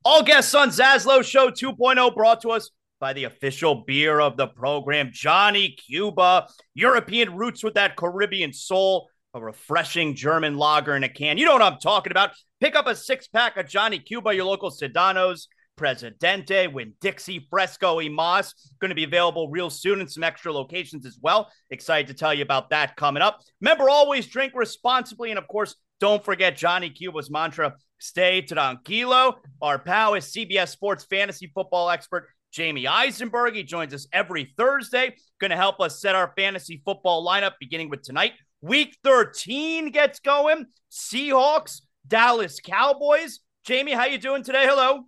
All guests on Zaslow Show 2.0 brought to us by the official beer of the program, Johnny Cuba. European roots with that Caribbean soul. A refreshing German lager in a can. You know what I'm talking about. Pick up a 6-pack of Johnny Cuba, your local Sedano's, Presidente, Winn-Dixie, Fresco y Mas. Going to be available real soon in some extra locations as well. Excited to tell you about that coming up. Remember, always drink responsibly. And, of course, don't forget Johnny Cuba's mantra, stay tranquilo. Our pal is CBS Sports fantasy football expert Jamie Eisenberg. He joins us every Thursday. Going to help us set our fantasy football lineup beginning with tonight. Week 13 gets going. Seahawks, Dallas Cowboys. Jamie, how you doing today? Hello.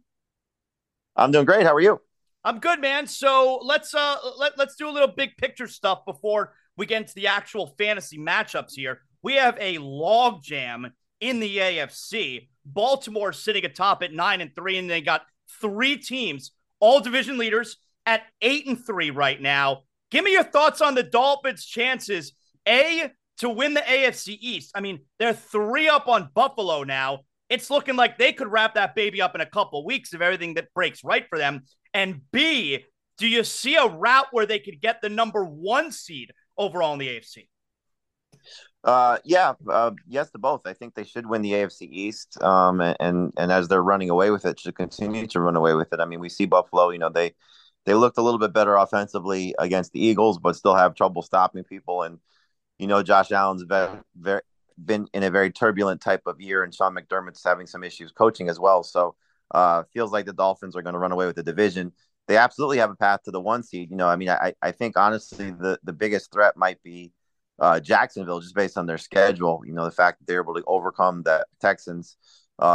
I'm doing great. How are you? I'm good, man. So let's do a little big picture stuff before we get into the actual fantasy matchups here. We have a logjam in the AFC. Baltimore sitting atop at 9-3, and they got 3 teams, all division leaders, at 8-3 right now. Give me your thoughts on the Dolphins' chances. To win the AFC East. I mean, they're 3 up on Buffalo now. It's looking like they could wrap that baby up in a couple of weeks if everything that breaks right for them. And B, do you see a route where they could get the number 1 seed overall in the AFC? Yes to both. I think they should win the AFC East. And as they're running away with it, should continue to run away with it. I mean, we see Buffalo, they looked a little bit better offensively against the Eagles, but still have trouble stopping people. And, Josh Allen's been in a very turbulent type of year, and Sean McDermott's having some issues coaching as well. So feels like the Dolphins are going to run away with the division. They absolutely have a path to the 1 seed. I think, honestly, the biggest threat might be Jacksonville, just based on their schedule. The fact that they're able to overcome the Texans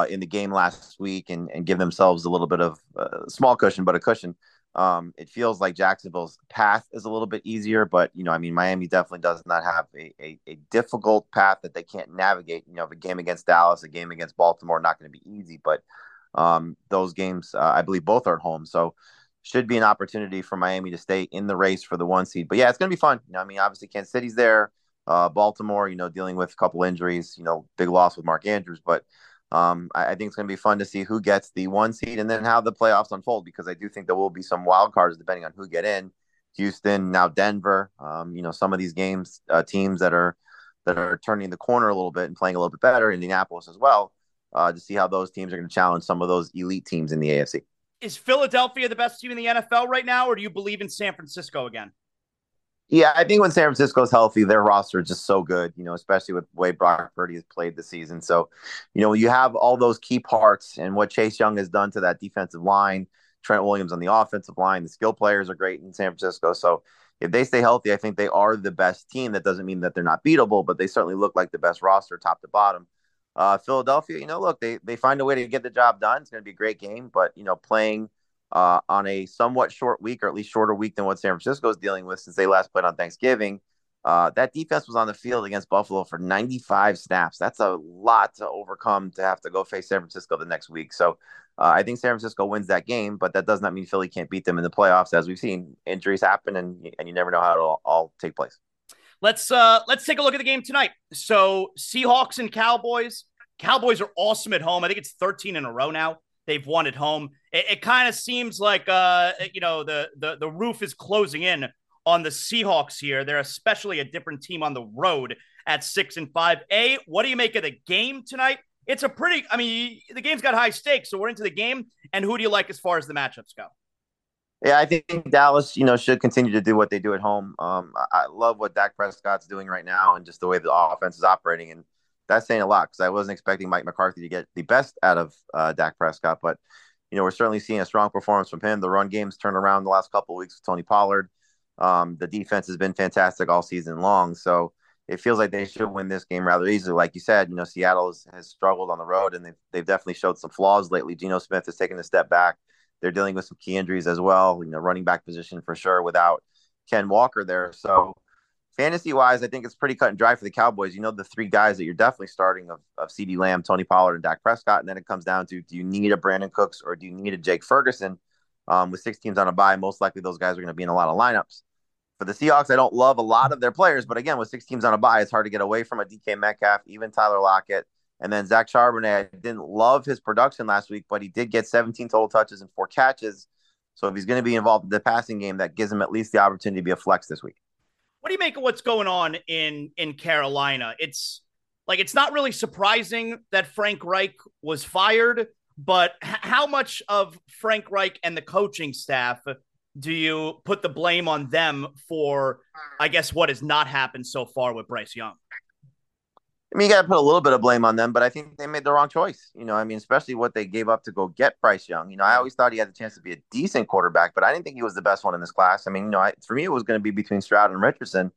in the game last week and give themselves a little bit of a small cushion, but a cushion. It feels like Jacksonville's path is a little bit easier, but, Miami definitely does not have a difficult path that they can't navigate. The game against Dallas, a game against Baltimore, not going to be easy, but those games, I believe both are at home. So should be an opportunity for Miami to stay in the race for the 1 seed. But, yeah, it's going to be fun. Obviously Kansas City's there, Baltimore, dealing with a couple injuries, big loss with Mark Andrews, but I think it's going to be fun to see who gets the 1 seed and then how the playoffs unfold, because I do think there will be some wild cards depending on who get in. Houston, now Denver, some of these teams that are turning the corner a little bit and playing a little bit better, Indianapolis as well. to see how those teams are going to challenge some of those elite teams in the AFC. Is Philadelphia the best team in the NFL right now, or do you believe in San Francisco again? Yeah, I think when San Francisco's healthy, their roster is just so good, you know, especially with the way Brock Purdy has played this season. So, you know, you have all those key parts and what Chase Young has done to that defensive line, Trent Williams on the offensive line, the skill players are great in San Francisco. So if they stay healthy, I think they are the best team. That doesn't mean that they're not beatable, but they certainly look like the best roster top to bottom. Philadelphia, you know, look, they find a way to get the job done. It's going to be a great game, but, you know, playing on a somewhat short week, or at least shorter week than what San Francisco is dealing with since they last played on Thanksgiving. That defense was on the field against Buffalo for 95 snaps. That's a lot to overcome to have to go face San Francisco the next week. So I think San Francisco wins that game, but that does not mean Philly can't beat them in the playoffs. As we've seen, injuries happen, and you never know how it'll all take place. Let's take a look at the game tonight. So Seahawks and Cowboys. Cowboys are awesome at home. I think it's 13 in a row now. They've won at home. It kind of seems like, you know, the roof is closing in on the Seahawks here. They're especially a different team on the road at 6-5. A, what do you make of the game tonight? It's a pretty, I mean, the game's got high stakes, so we're into the game. And who do you like as far as the matchups go? Yeah, I think Dallas, you know, should continue to do what they do at home. I love what Dak Prescott's doing right now and just the way the offense is operating. And that's saying a lot, because I wasn't expecting Mike McCarthy to get the best out of Dak Prescott. But, you know, we're certainly seeing a strong performance from him. The run game's turned around the last couple of weeks with Tony Pollard. The defense has been fantastic all season long. So it feels like they should win this game rather easily. Like you said, you know, Seattle has struggled on the road, and they've definitely showed some flaws lately. Geno Smith has taken a step back. They're dealing with some key injuries as well, you know, running back position for sure without Ken Walker there. So fantasy-wise, I think it's pretty cut and dry for the Cowboys. You know, the three guys that you're definitely starting of CeeDee Lamb, Tony Pollard, and Dak Prescott. And then it comes down to, do you need a Brandon Cooks or do you need a Jake Ferguson? With six teams on a bye, most likely those guys are going to be in a lot of lineups. For the Seahawks, I don't love a lot of their players. But again, with six teams on a bye, it's hard to get away from a DK Metcalf, even Tyler Lockett. And then Zach Charbonnet, I didn't love his production last week, but he did get 17 total touches and 4 catches. So if he's going to be involved in the passing game, that gives him at least the opportunity to be a flex this week. What do you make of what's going on in Carolina? It's like, it's not really surprising that Frank Reich was fired, but how much of Frank Reich and the coaching staff do you put the blame on them for, I guess, what has not happened so far with Bryce Young? I mean, you got to put a little bit of blame on them, but I think they made the wrong choice. You know, I mean, especially what they gave up to go get Bryce Young. You know, I always thought he had the chance to be a decent quarterback, but I didn't think he was the best one in this class. I mean, you know, for me, it was going to be between Stroud and Richardson,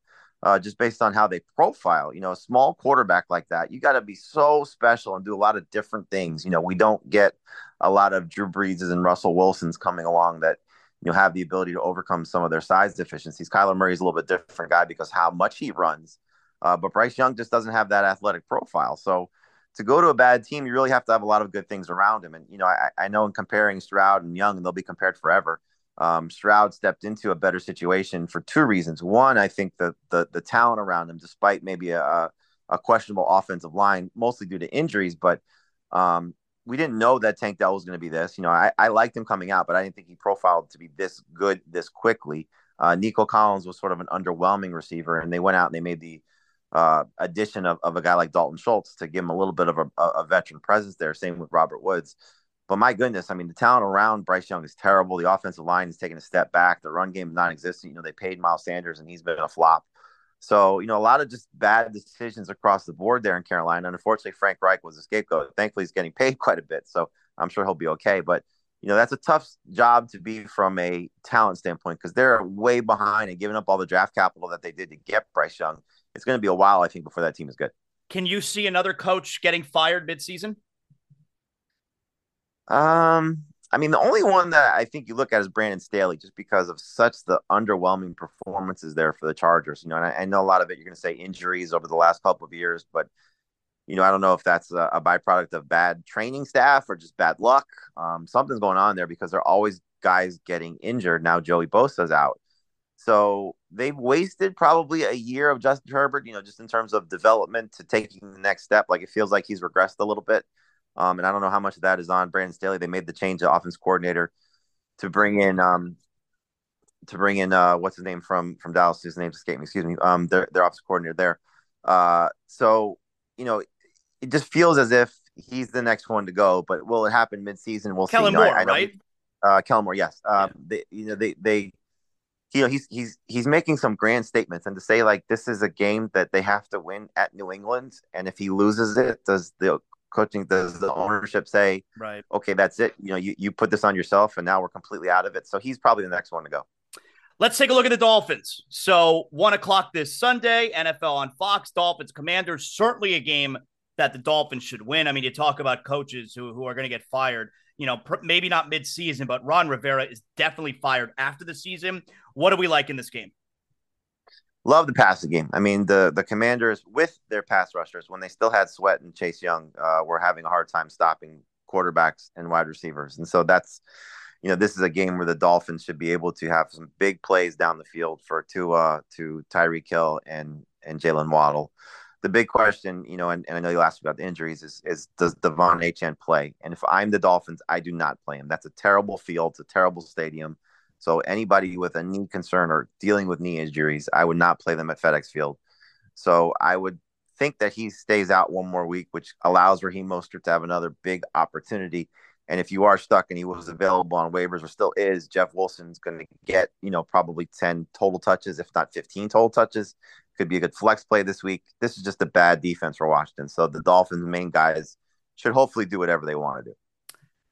just based on how they profile. You know, a small quarterback like that, you got to be so special and do a lot of different things. You know, we don't get a lot of Drew Breeses and Russell Wilsons coming along that, you know, have the ability to overcome some of their size deficiencies. Kyler Murray's a little bit different guy because how much he runs. But Bryce Young just doesn't have that athletic profile. So to go to a bad team, you really have to have a lot of good things around him. And, you know, I know in comparing Stroud and Young, and they'll be compared forever. Stroud stepped into a better situation for two reasons. One, I think the talent around him, despite maybe a questionable offensive line, mostly due to injuries. But we didn't know that Tank Dell was going to be this. You know, I liked him coming out, but I didn't think he profiled to be this good this quickly. Nico Collins was sort of an underwhelming receiver, and they went out and they made the addition of a guy like Dalton Schultz to give him a little bit of a veteran presence there. Same with Robert Woods. But my goodness, I mean, the talent around Bryce Young is terrible. The offensive line is taking a step back. The run game is non-existent. You know, they paid Miles Sanders, and he's been a flop. So, you know, a lot of just bad decisions across the board there in Carolina. And unfortunately, Frank Reich was a scapegoat. Thankfully, he's getting paid quite a bit, so I'm sure he'll be okay. But, you know, that's a tough job to be from a talent standpoint, because they're way behind and giving up all the draft capital that they did to get Bryce Young. It's going to be a while, I think, before that team is good. Can you see another coach getting fired midseason? I mean, the only one that I think you look at is Brandon Staley, just because of such the underwhelming performances there for the Chargers. You know, and I know a lot of it, you're going to say injuries over the last couple of years, but, you know, I don't know if that's a byproduct of bad training staff or just bad luck. Something's going on there, because there are always guys getting injured. Now Joey Bosa's out. So they've wasted probably a year of Justin Herbert, you know, just in terms of development to taking the next step. Like, it feels like he's regressed a little bit. And I don't know how much of that is on Brandon Staley. They made the change of offense coordinator to bring in what's his name from Dallas? His name's escaping me. Excuse me. Their offensive coordinator there. So, you know, it just feels as if he's the next one to go. But will it happen midseason? We'll see. Moore, I know, right? Kellen Moore, yes. He's making some grand statements, and to say like this is a game that they have to win at New England, and if he loses it, does the coaching, does the ownership say, right, okay, that's it? You know, you put this on yourself, and now we're completely out of it. So he's probably the next one to go. Let's take a look at the Dolphins. So 1:00 this Sunday, NFL on Fox. Dolphins Commanders, certainly a game that the Dolphins should win. I mean, you talk about coaches who are going to get fired. You know, maybe not mid-season, but Ron Rivera is definitely fired after the season. What do we like in this game? Love the passing game. I mean, the Commanders with their pass rushers, when they still had Sweat and Chase Young, were having a hard time stopping quarterbacks and wide receivers. And so that's, you know, this is a game where the Dolphins should be able to have some big plays down the field for Tua, to Tyreek Hill and Jalen Waddle. The big question, you know, and I know you asked about the injuries, is does Devon Achane play? And if I'm the Dolphins, I do not play him. That's a terrible field. It's a terrible stadium. So anybody with a knee concern or dealing with knee injuries, I would not play them at FedEx Field. So I would think that he stays out one more week, which allows Raheem Mostert to have another big opportunity. And if you are stuck and he was available on waivers or still is, Jeff Wilson's going to get, you know, probably 10 total touches, if not 15 total touches. Could be a good flex play this week. This is just a bad defense for Washington. So the Dolphins' main guys should hopefully do whatever they want to do.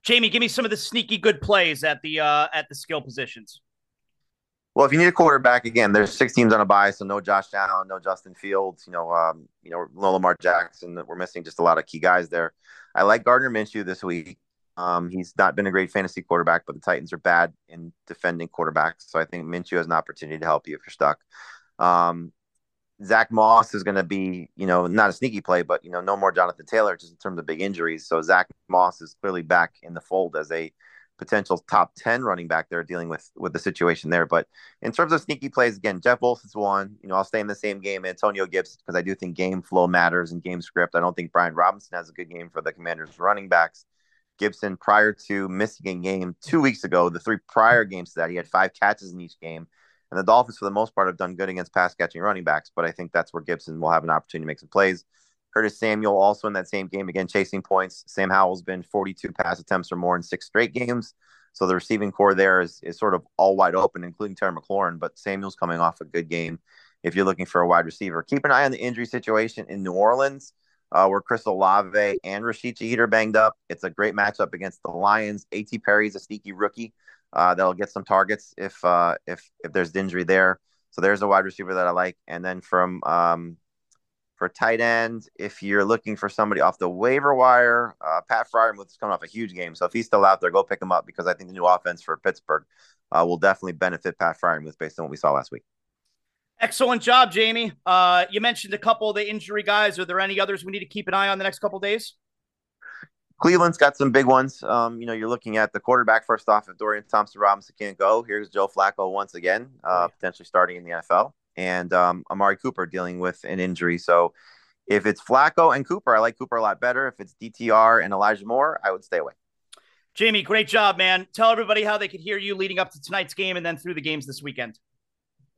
Jamie, give me some of the sneaky good plays at the skill positions. Well, if you need a quarterback, again, there's 6 teams on a bye, so no Josh Allen, no Justin Fields, no Lamar Jackson. We're missing just a lot of key guys there. I like Gardner Minshew this week. He's not been a great fantasy quarterback, but the Titans are bad in defending quarterbacks, so I think Minshew has an opportunity to help you if you're stuck. Zach Moss is going to be, you know, not a sneaky play, but, you know, no more Jonathan Taylor just in terms of big injuries. So Zach Moss is clearly back in the fold as a potential top 10 running back there, dealing with the situation there. But in terms of sneaky plays, again, Jeff Wilson's one. You know, I'll stay in the same game, Antonio Gibson, because I do think game flow matters and game script. I don't think Brian Robinson has a good game for the Commanders running backs. Gibson, prior to missing a game 2 weeks ago, the 3 prior games to that, he had 5 catches in each game. And the Dolphins, for the most part, have done good against pass-catching running backs, but I think that's where Gibson will have an opportunity to make some plays. Curtis Samuel also in that same game, again, chasing points. Sam Howell's been 42 pass attempts or more in 6 straight games, so the receiving core there is sort of all wide open, including Terry McLaurin, but Samuel's coming off a good game if you're looking for a wide receiver. Keep an eye on the injury situation in New Orleans, where Chris Olave and Rashid Shaheed are banged up. It's a great matchup against the Lions. A.T. Perry's a sneaky rookie. That'll get some targets if there's injury there. So there's a wide receiver that I like. And then for tight end, if you're looking for somebody off the waiver wire, Pat Fryermuth is coming off a huge game. So if he's still out there, go pick him up, because I think the new offense for Pittsburgh will definitely benefit Pat Fryermuth based on what we saw last week. Excellent job, Jamie. You mentioned a couple of the injury guys. Are there any others we need to keep an eye on the next couple of days? Cleveland's got some big ones. You're looking at the quarterback first off. If Dorian Thompson-Robinson can't go, here's Joe Flacco once again, potentially starting in the NFL. And Amari Cooper dealing with an injury. So if it's Flacco and Cooper, I like Cooper a lot better. If it's DTR and Elijah Moore, I would stay away. Jamie, great job, man. Tell everybody how they could hear you leading up to tonight's game and then through the games this weekend.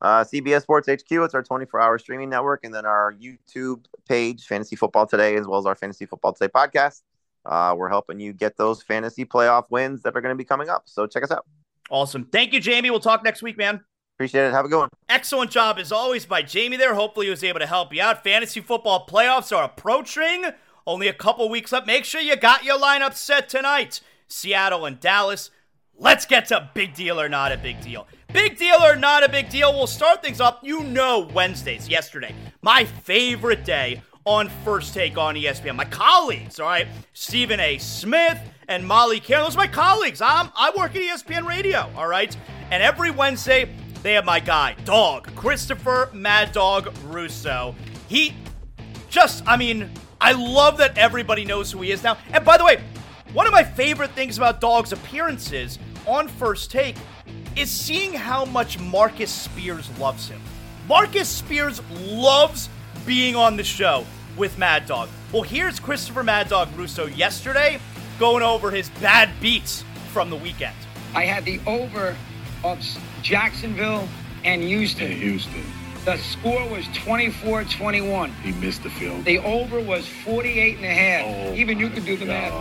CBS Sports HQ, it's our 24-hour streaming network. And then our YouTube page, Fantasy Football Today, as well as our Fantasy Football Today podcast. We're helping you get those fantasy playoff wins that are going to be coming up. So check us out. Awesome. Thank you, Jamie. We'll talk next week, man. Appreciate it. Have a good one. Excellent job, as always, by Jamie there. Hopefully he was able to help you out. Fantasy football playoffs are approaching. Only a couple weeks left. Make sure you got your lineup set tonight. Seattle and Dallas. Let's get to big deal or not a big deal. Big deal or not a big deal. We'll start things up. You know, Wednesdays, yesterday, my favorite day on First Take on ESPN. My colleagues, all right, Stephen A. Smith and Molly Carroll. Those are my colleagues. I work at ESPN Radio, all right? And every Wednesday, they have my guy, Dog, Christopher Mad Dog Russo. I love that everybody knows who he is now. And by the way, one of my favorite things about Dog's appearances on First Take is seeing how much Marcus Spears loves him. Marcus Spears loves being on the show with Mad Dog. Well, here's Christopher Mad Dog Russo yesterday going over his bad beats from the weekend. I had the over of Jacksonville and Houston. The score was 24-21. He missed the field. The over was 48.5. Oh, even you can do the math.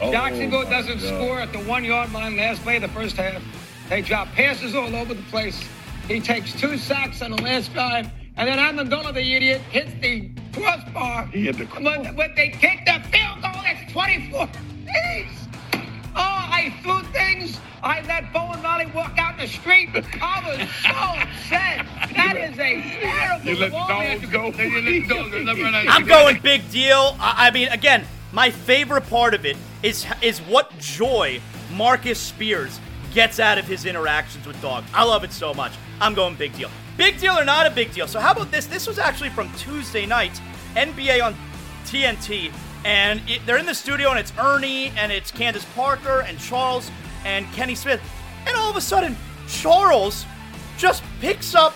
Oh, Jacksonville doesn't score at the 1 yard line last play of the first half. They drop passes all over the place. He takes two sacks on the last drive, and then Amendola, the idiot, hits the crossbar. He hit the crossbar. But they kicked the field goal. That's 24. Jeez. Oh, I threw things. I let Bowen Valley walk out the street. I was so upset. That is a terrible. You let dogs go. I'm going big deal. I mean, again, my favorite part of it is what joy Marcus Spears gets out of his interactions with dogs. I love it so much. I'm going big deal. Big deal or not a big deal. So how about this? This was actually from Tuesday night, NBA on TNT, and they're in the studio, and it's Ernie, and it's Candace Parker, and Charles, and Kenny Smith, and all of a sudden, Charles just picks up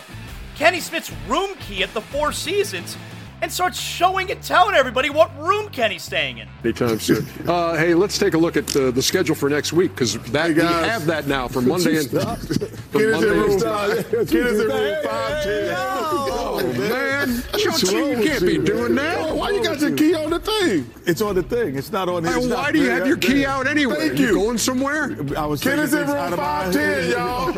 Kenny Smith's room key at the Four Seasons and starts showing and telling everybody what room Kenny's staying in. Anytime soon. Hey, let's take a look at the schedule for next week, because we have that now for Monday and Get us in room five, man. You can't be doing that. Oh, why you got your key on the thing? It's on the thing. It's not on here. And why do you have your key out anyway? Thank you. Going somewhere? Get us in room 510, y'all.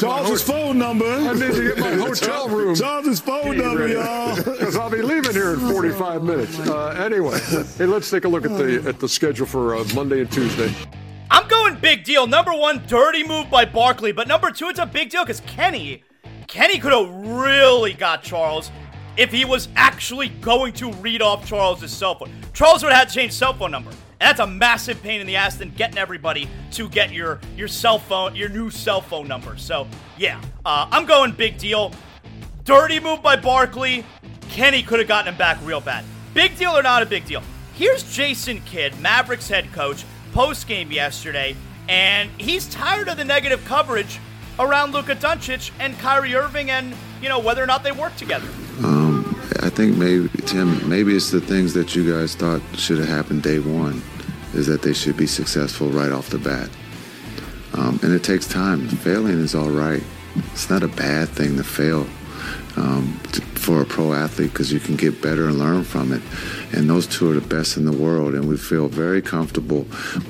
Charles' phone number. I need to get my hotel room. Charles' phone number, y'all. Because I'll be leaving here in 45 minutes. Anyway, hey, let's take a look at the schedule for Monday and Tuesday. I'm going big deal. Number one, dirty move by Barkley. But number two, it's a big deal because Kenny could have really got Charles if he was actually going to read off Charles' cell phone. Charles would have had to change cell phone number. And that's a massive pain in the ass than getting everybody to get your cell phone, your new cell phone number. So, yeah, I'm going big deal. Dirty move by Barkley. Kenny could have gotten him back real bad. Big deal or not a big deal? Here's Jason Kidd, Mavericks head coach, post-game yesterday, and he's tired of the negative coverage around Luka Doncic and Kyrie Irving and, you know, whether or not they work together. I think maybe, Tim, it's the things that you guys thought should have happened day one, is that they should be successful right off the bat. And it takes time. Failing is all right. It's not a bad thing to fail for a pro athlete, because you can get better and learn from it. And those two are the best in the world, and we feel very comfortable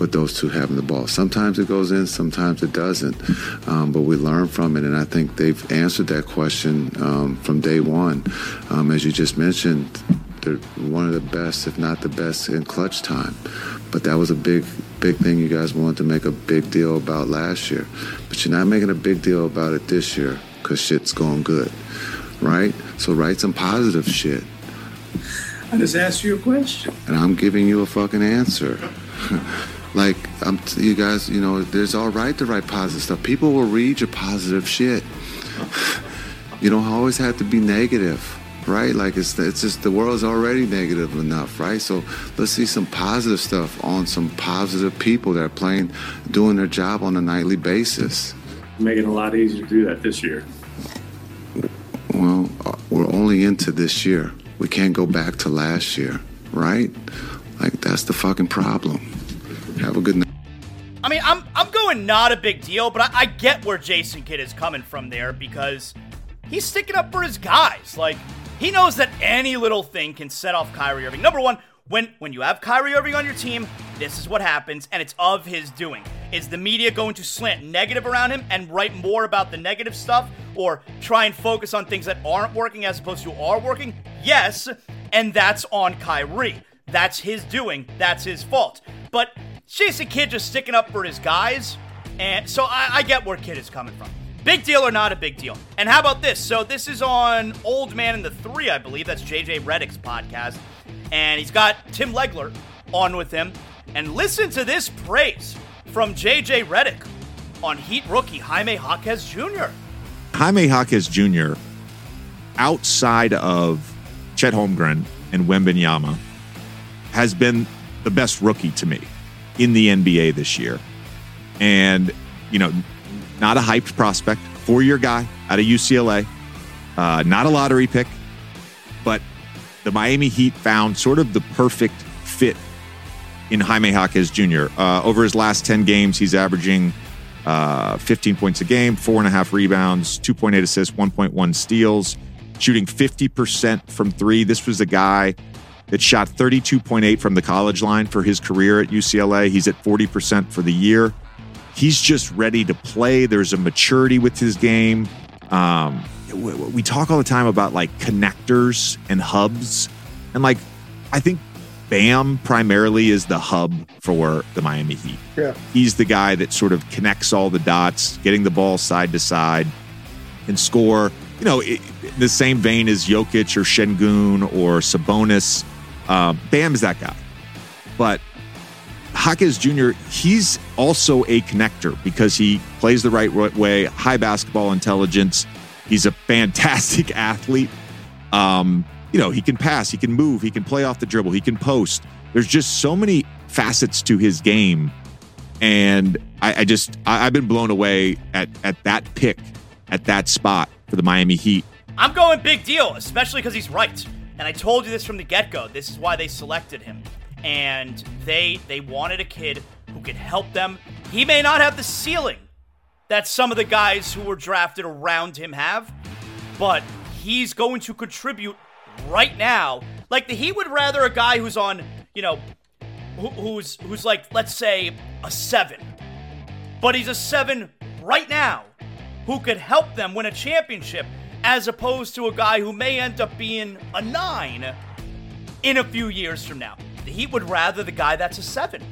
with those two having the ball. Sometimes it goes in, sometimes it doesn't, but we learn from it, and I think they've answered that question from day one. As you just mentioned, they're one of the best, if not the best, in clutch time. But that was a big thing you guys wanted to make a big deal about last year. But you're not making a big deal about it this year, because shit's going good, right? So write some positive shit. I just asked you a question. And I'm giving you a fucking answer. Like, you guys, you know, there's all right to write positive stuff. People will read your positive shit. You don't always have to be negative, right? Like, it's just the world's already negative enough, right? So let's see some positive stuff on some positive people that are playing, doing their job on a nightly basis. Making it a lot easier to do that this year. Well, we're only into this year. We can't go back to last year, right? Like, that's the fucking problem. Have a good night. I mean, I'm going not a big deal, but I get where Jason Kidd is coming from there, because he's sticking up for his guys. Like, he knows that any little thing can set off Kyrie Irving. Number one, when you have Kyrie Irving on your team, this is what happens, and it's of his doing. Is the media going to slant negative around him and write more about the negative stuff, or try and focus on things that aren't working as opposed to are working? Yes, and that's on Kyrie. That's his doing. That's his fault. But Jason Kidd just sticking up for his guys, and so I get where Kidd is coming from. Big deal or not a big deal? And how about this? So this is on Old Man and the Three, I believe. That's JJ Redick's podcast, and he's got Tim Legler on with him. And listen to this praise from J.J. Redick on Heat rookie Jaime Jaquez Jr. Jaime Jaquez Jr., outside of Chet Holmgren and Wembanyama, has been the best rookie to me in the NBA this year. And, you know, not a hyped prospect, four-year guy out of UCLA, not a lottery pick, but the Miami Heat found sort of the perfect fit in Jaime Jaquez Jr. Over his last 10 games, he's averaging 15 points a game, 4.5 rebounds, 2.8 assists, 1.1 steals, shooting 50% from three. This was the guy that shot 32.8 from the college line for his career at UCLA. He's at 40% for the year. He's just ready to play. There's a maturity with his game. We talk all the time about like connectors and hubs. And like, I think Bam primarily is the hub for the Miami Heat. Yeah. He's the guy that sort of connects all the dots, getting the ball side to side and score. You know, in the same vein as Jokic or Şengün or Sabonis. Bam is that guy. But Jaquez Jr., he's also a connector because he plays the right way, high basketball intelligence. He's a fantastic athlete. You know, he can pass, he can move, he can play off the dribble, he can post. There's just so many facets to his game. And I've been blown away at that pick, at that spot for the Miami Heat. I'm going big deal, especially because he's right. And I told you this from the get-go. This is why they selected him. And they wanted a kid who could help them. He may not have the ceiling that some of the guys who were drafted around him have, but he's going to contribute right now. Like, the Heat would rather a guy who's on, you know, who's like, let's say, a 7. But he's a 7 right now who could help them win a championship, as opposed to a guy who may end up being a 9 in a few years from now. The Heat would rather the guy that's a 7.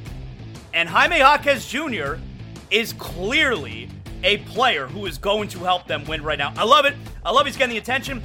And Jaime Jaquez Jr. is clearly a player who is going to help them win right now. I love it. I love he's getting the attention.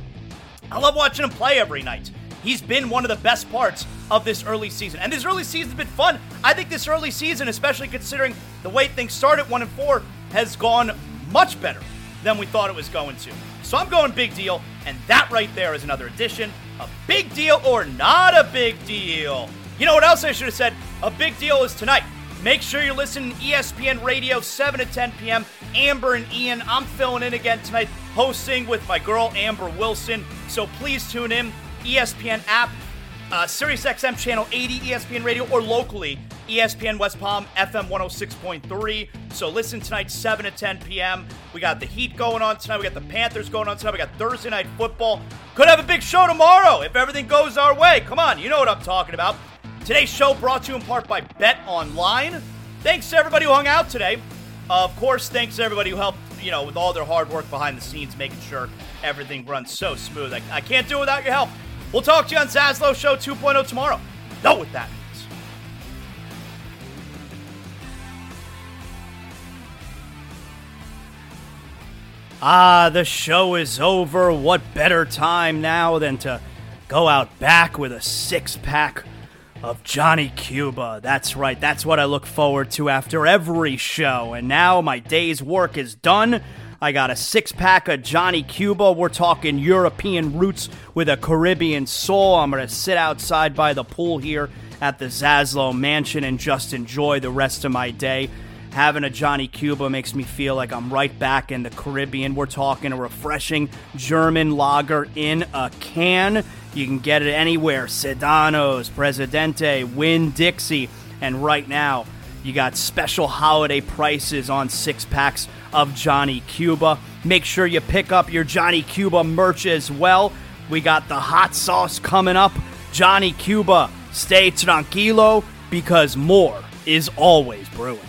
I love watching him play every night. He's been one of the best parts of this early season. And this early season's been fun. I think this early season, especially considering the way things started 1-4, has gone much better than we thought it was going to. So I'm going big deal, and that right there is another edition of Big Deal or Not a Big Deal. You know what else I should have said? A big deal is tonight. Make sure you're listening to ESPN Radio, 7 to 10 p.m. Amber and Ian, I'm filling in again tonight, hosting with my girl Amber Wilson. So please tune in, ESPN app, SiriusXM Channel 80, ESPN Radio, or locally, ESPN West Palm, FM 106.3. So listen tonight, 7 to 10 p.m. We got the Heat going on tonight. We got the Panthers going on tonight. We got Thursday Night Football. Could have a big show tomorrow if everything goes our way. Come on, you know what I'm talking about. Today's show brought to you in part by Bet Online. Thanks to everybody who hung out today. Of course, thanks to everybody who helped, you know, with all their hard work behind the scenes, making sure everything runs so smooth. I can't do it without your help. We'll talk to you on Zaslow Show 2.0 tomorrow. Know what that means. Ah, the show is over. What better time now than to go out back with a six-pack of Johnny Cuba. That's right. That's what I look forward to after every show. And now my day's work is done. I got a six-pack of Johnny Cuba. We're talking European roots with a Caribbean soul. I'm going to sit outside by the pool here at the Zaslow Mansion and just enjoy the rest of my day. Having a Johnny Cuba makes me feel like I'm right back in the Caribbean. We're talking a refreshing German lager in a can. You can get it anywhere. Sedano's, Presidente, Winn-Dixie. And right now, you got special holiday prices on six-packs of Johnny Cuba. Make sure you pick up your Johnny Cuba merch as well. We got the hot sauce coming up. Johnny Cuba, stay tranquilo because more is always brewing.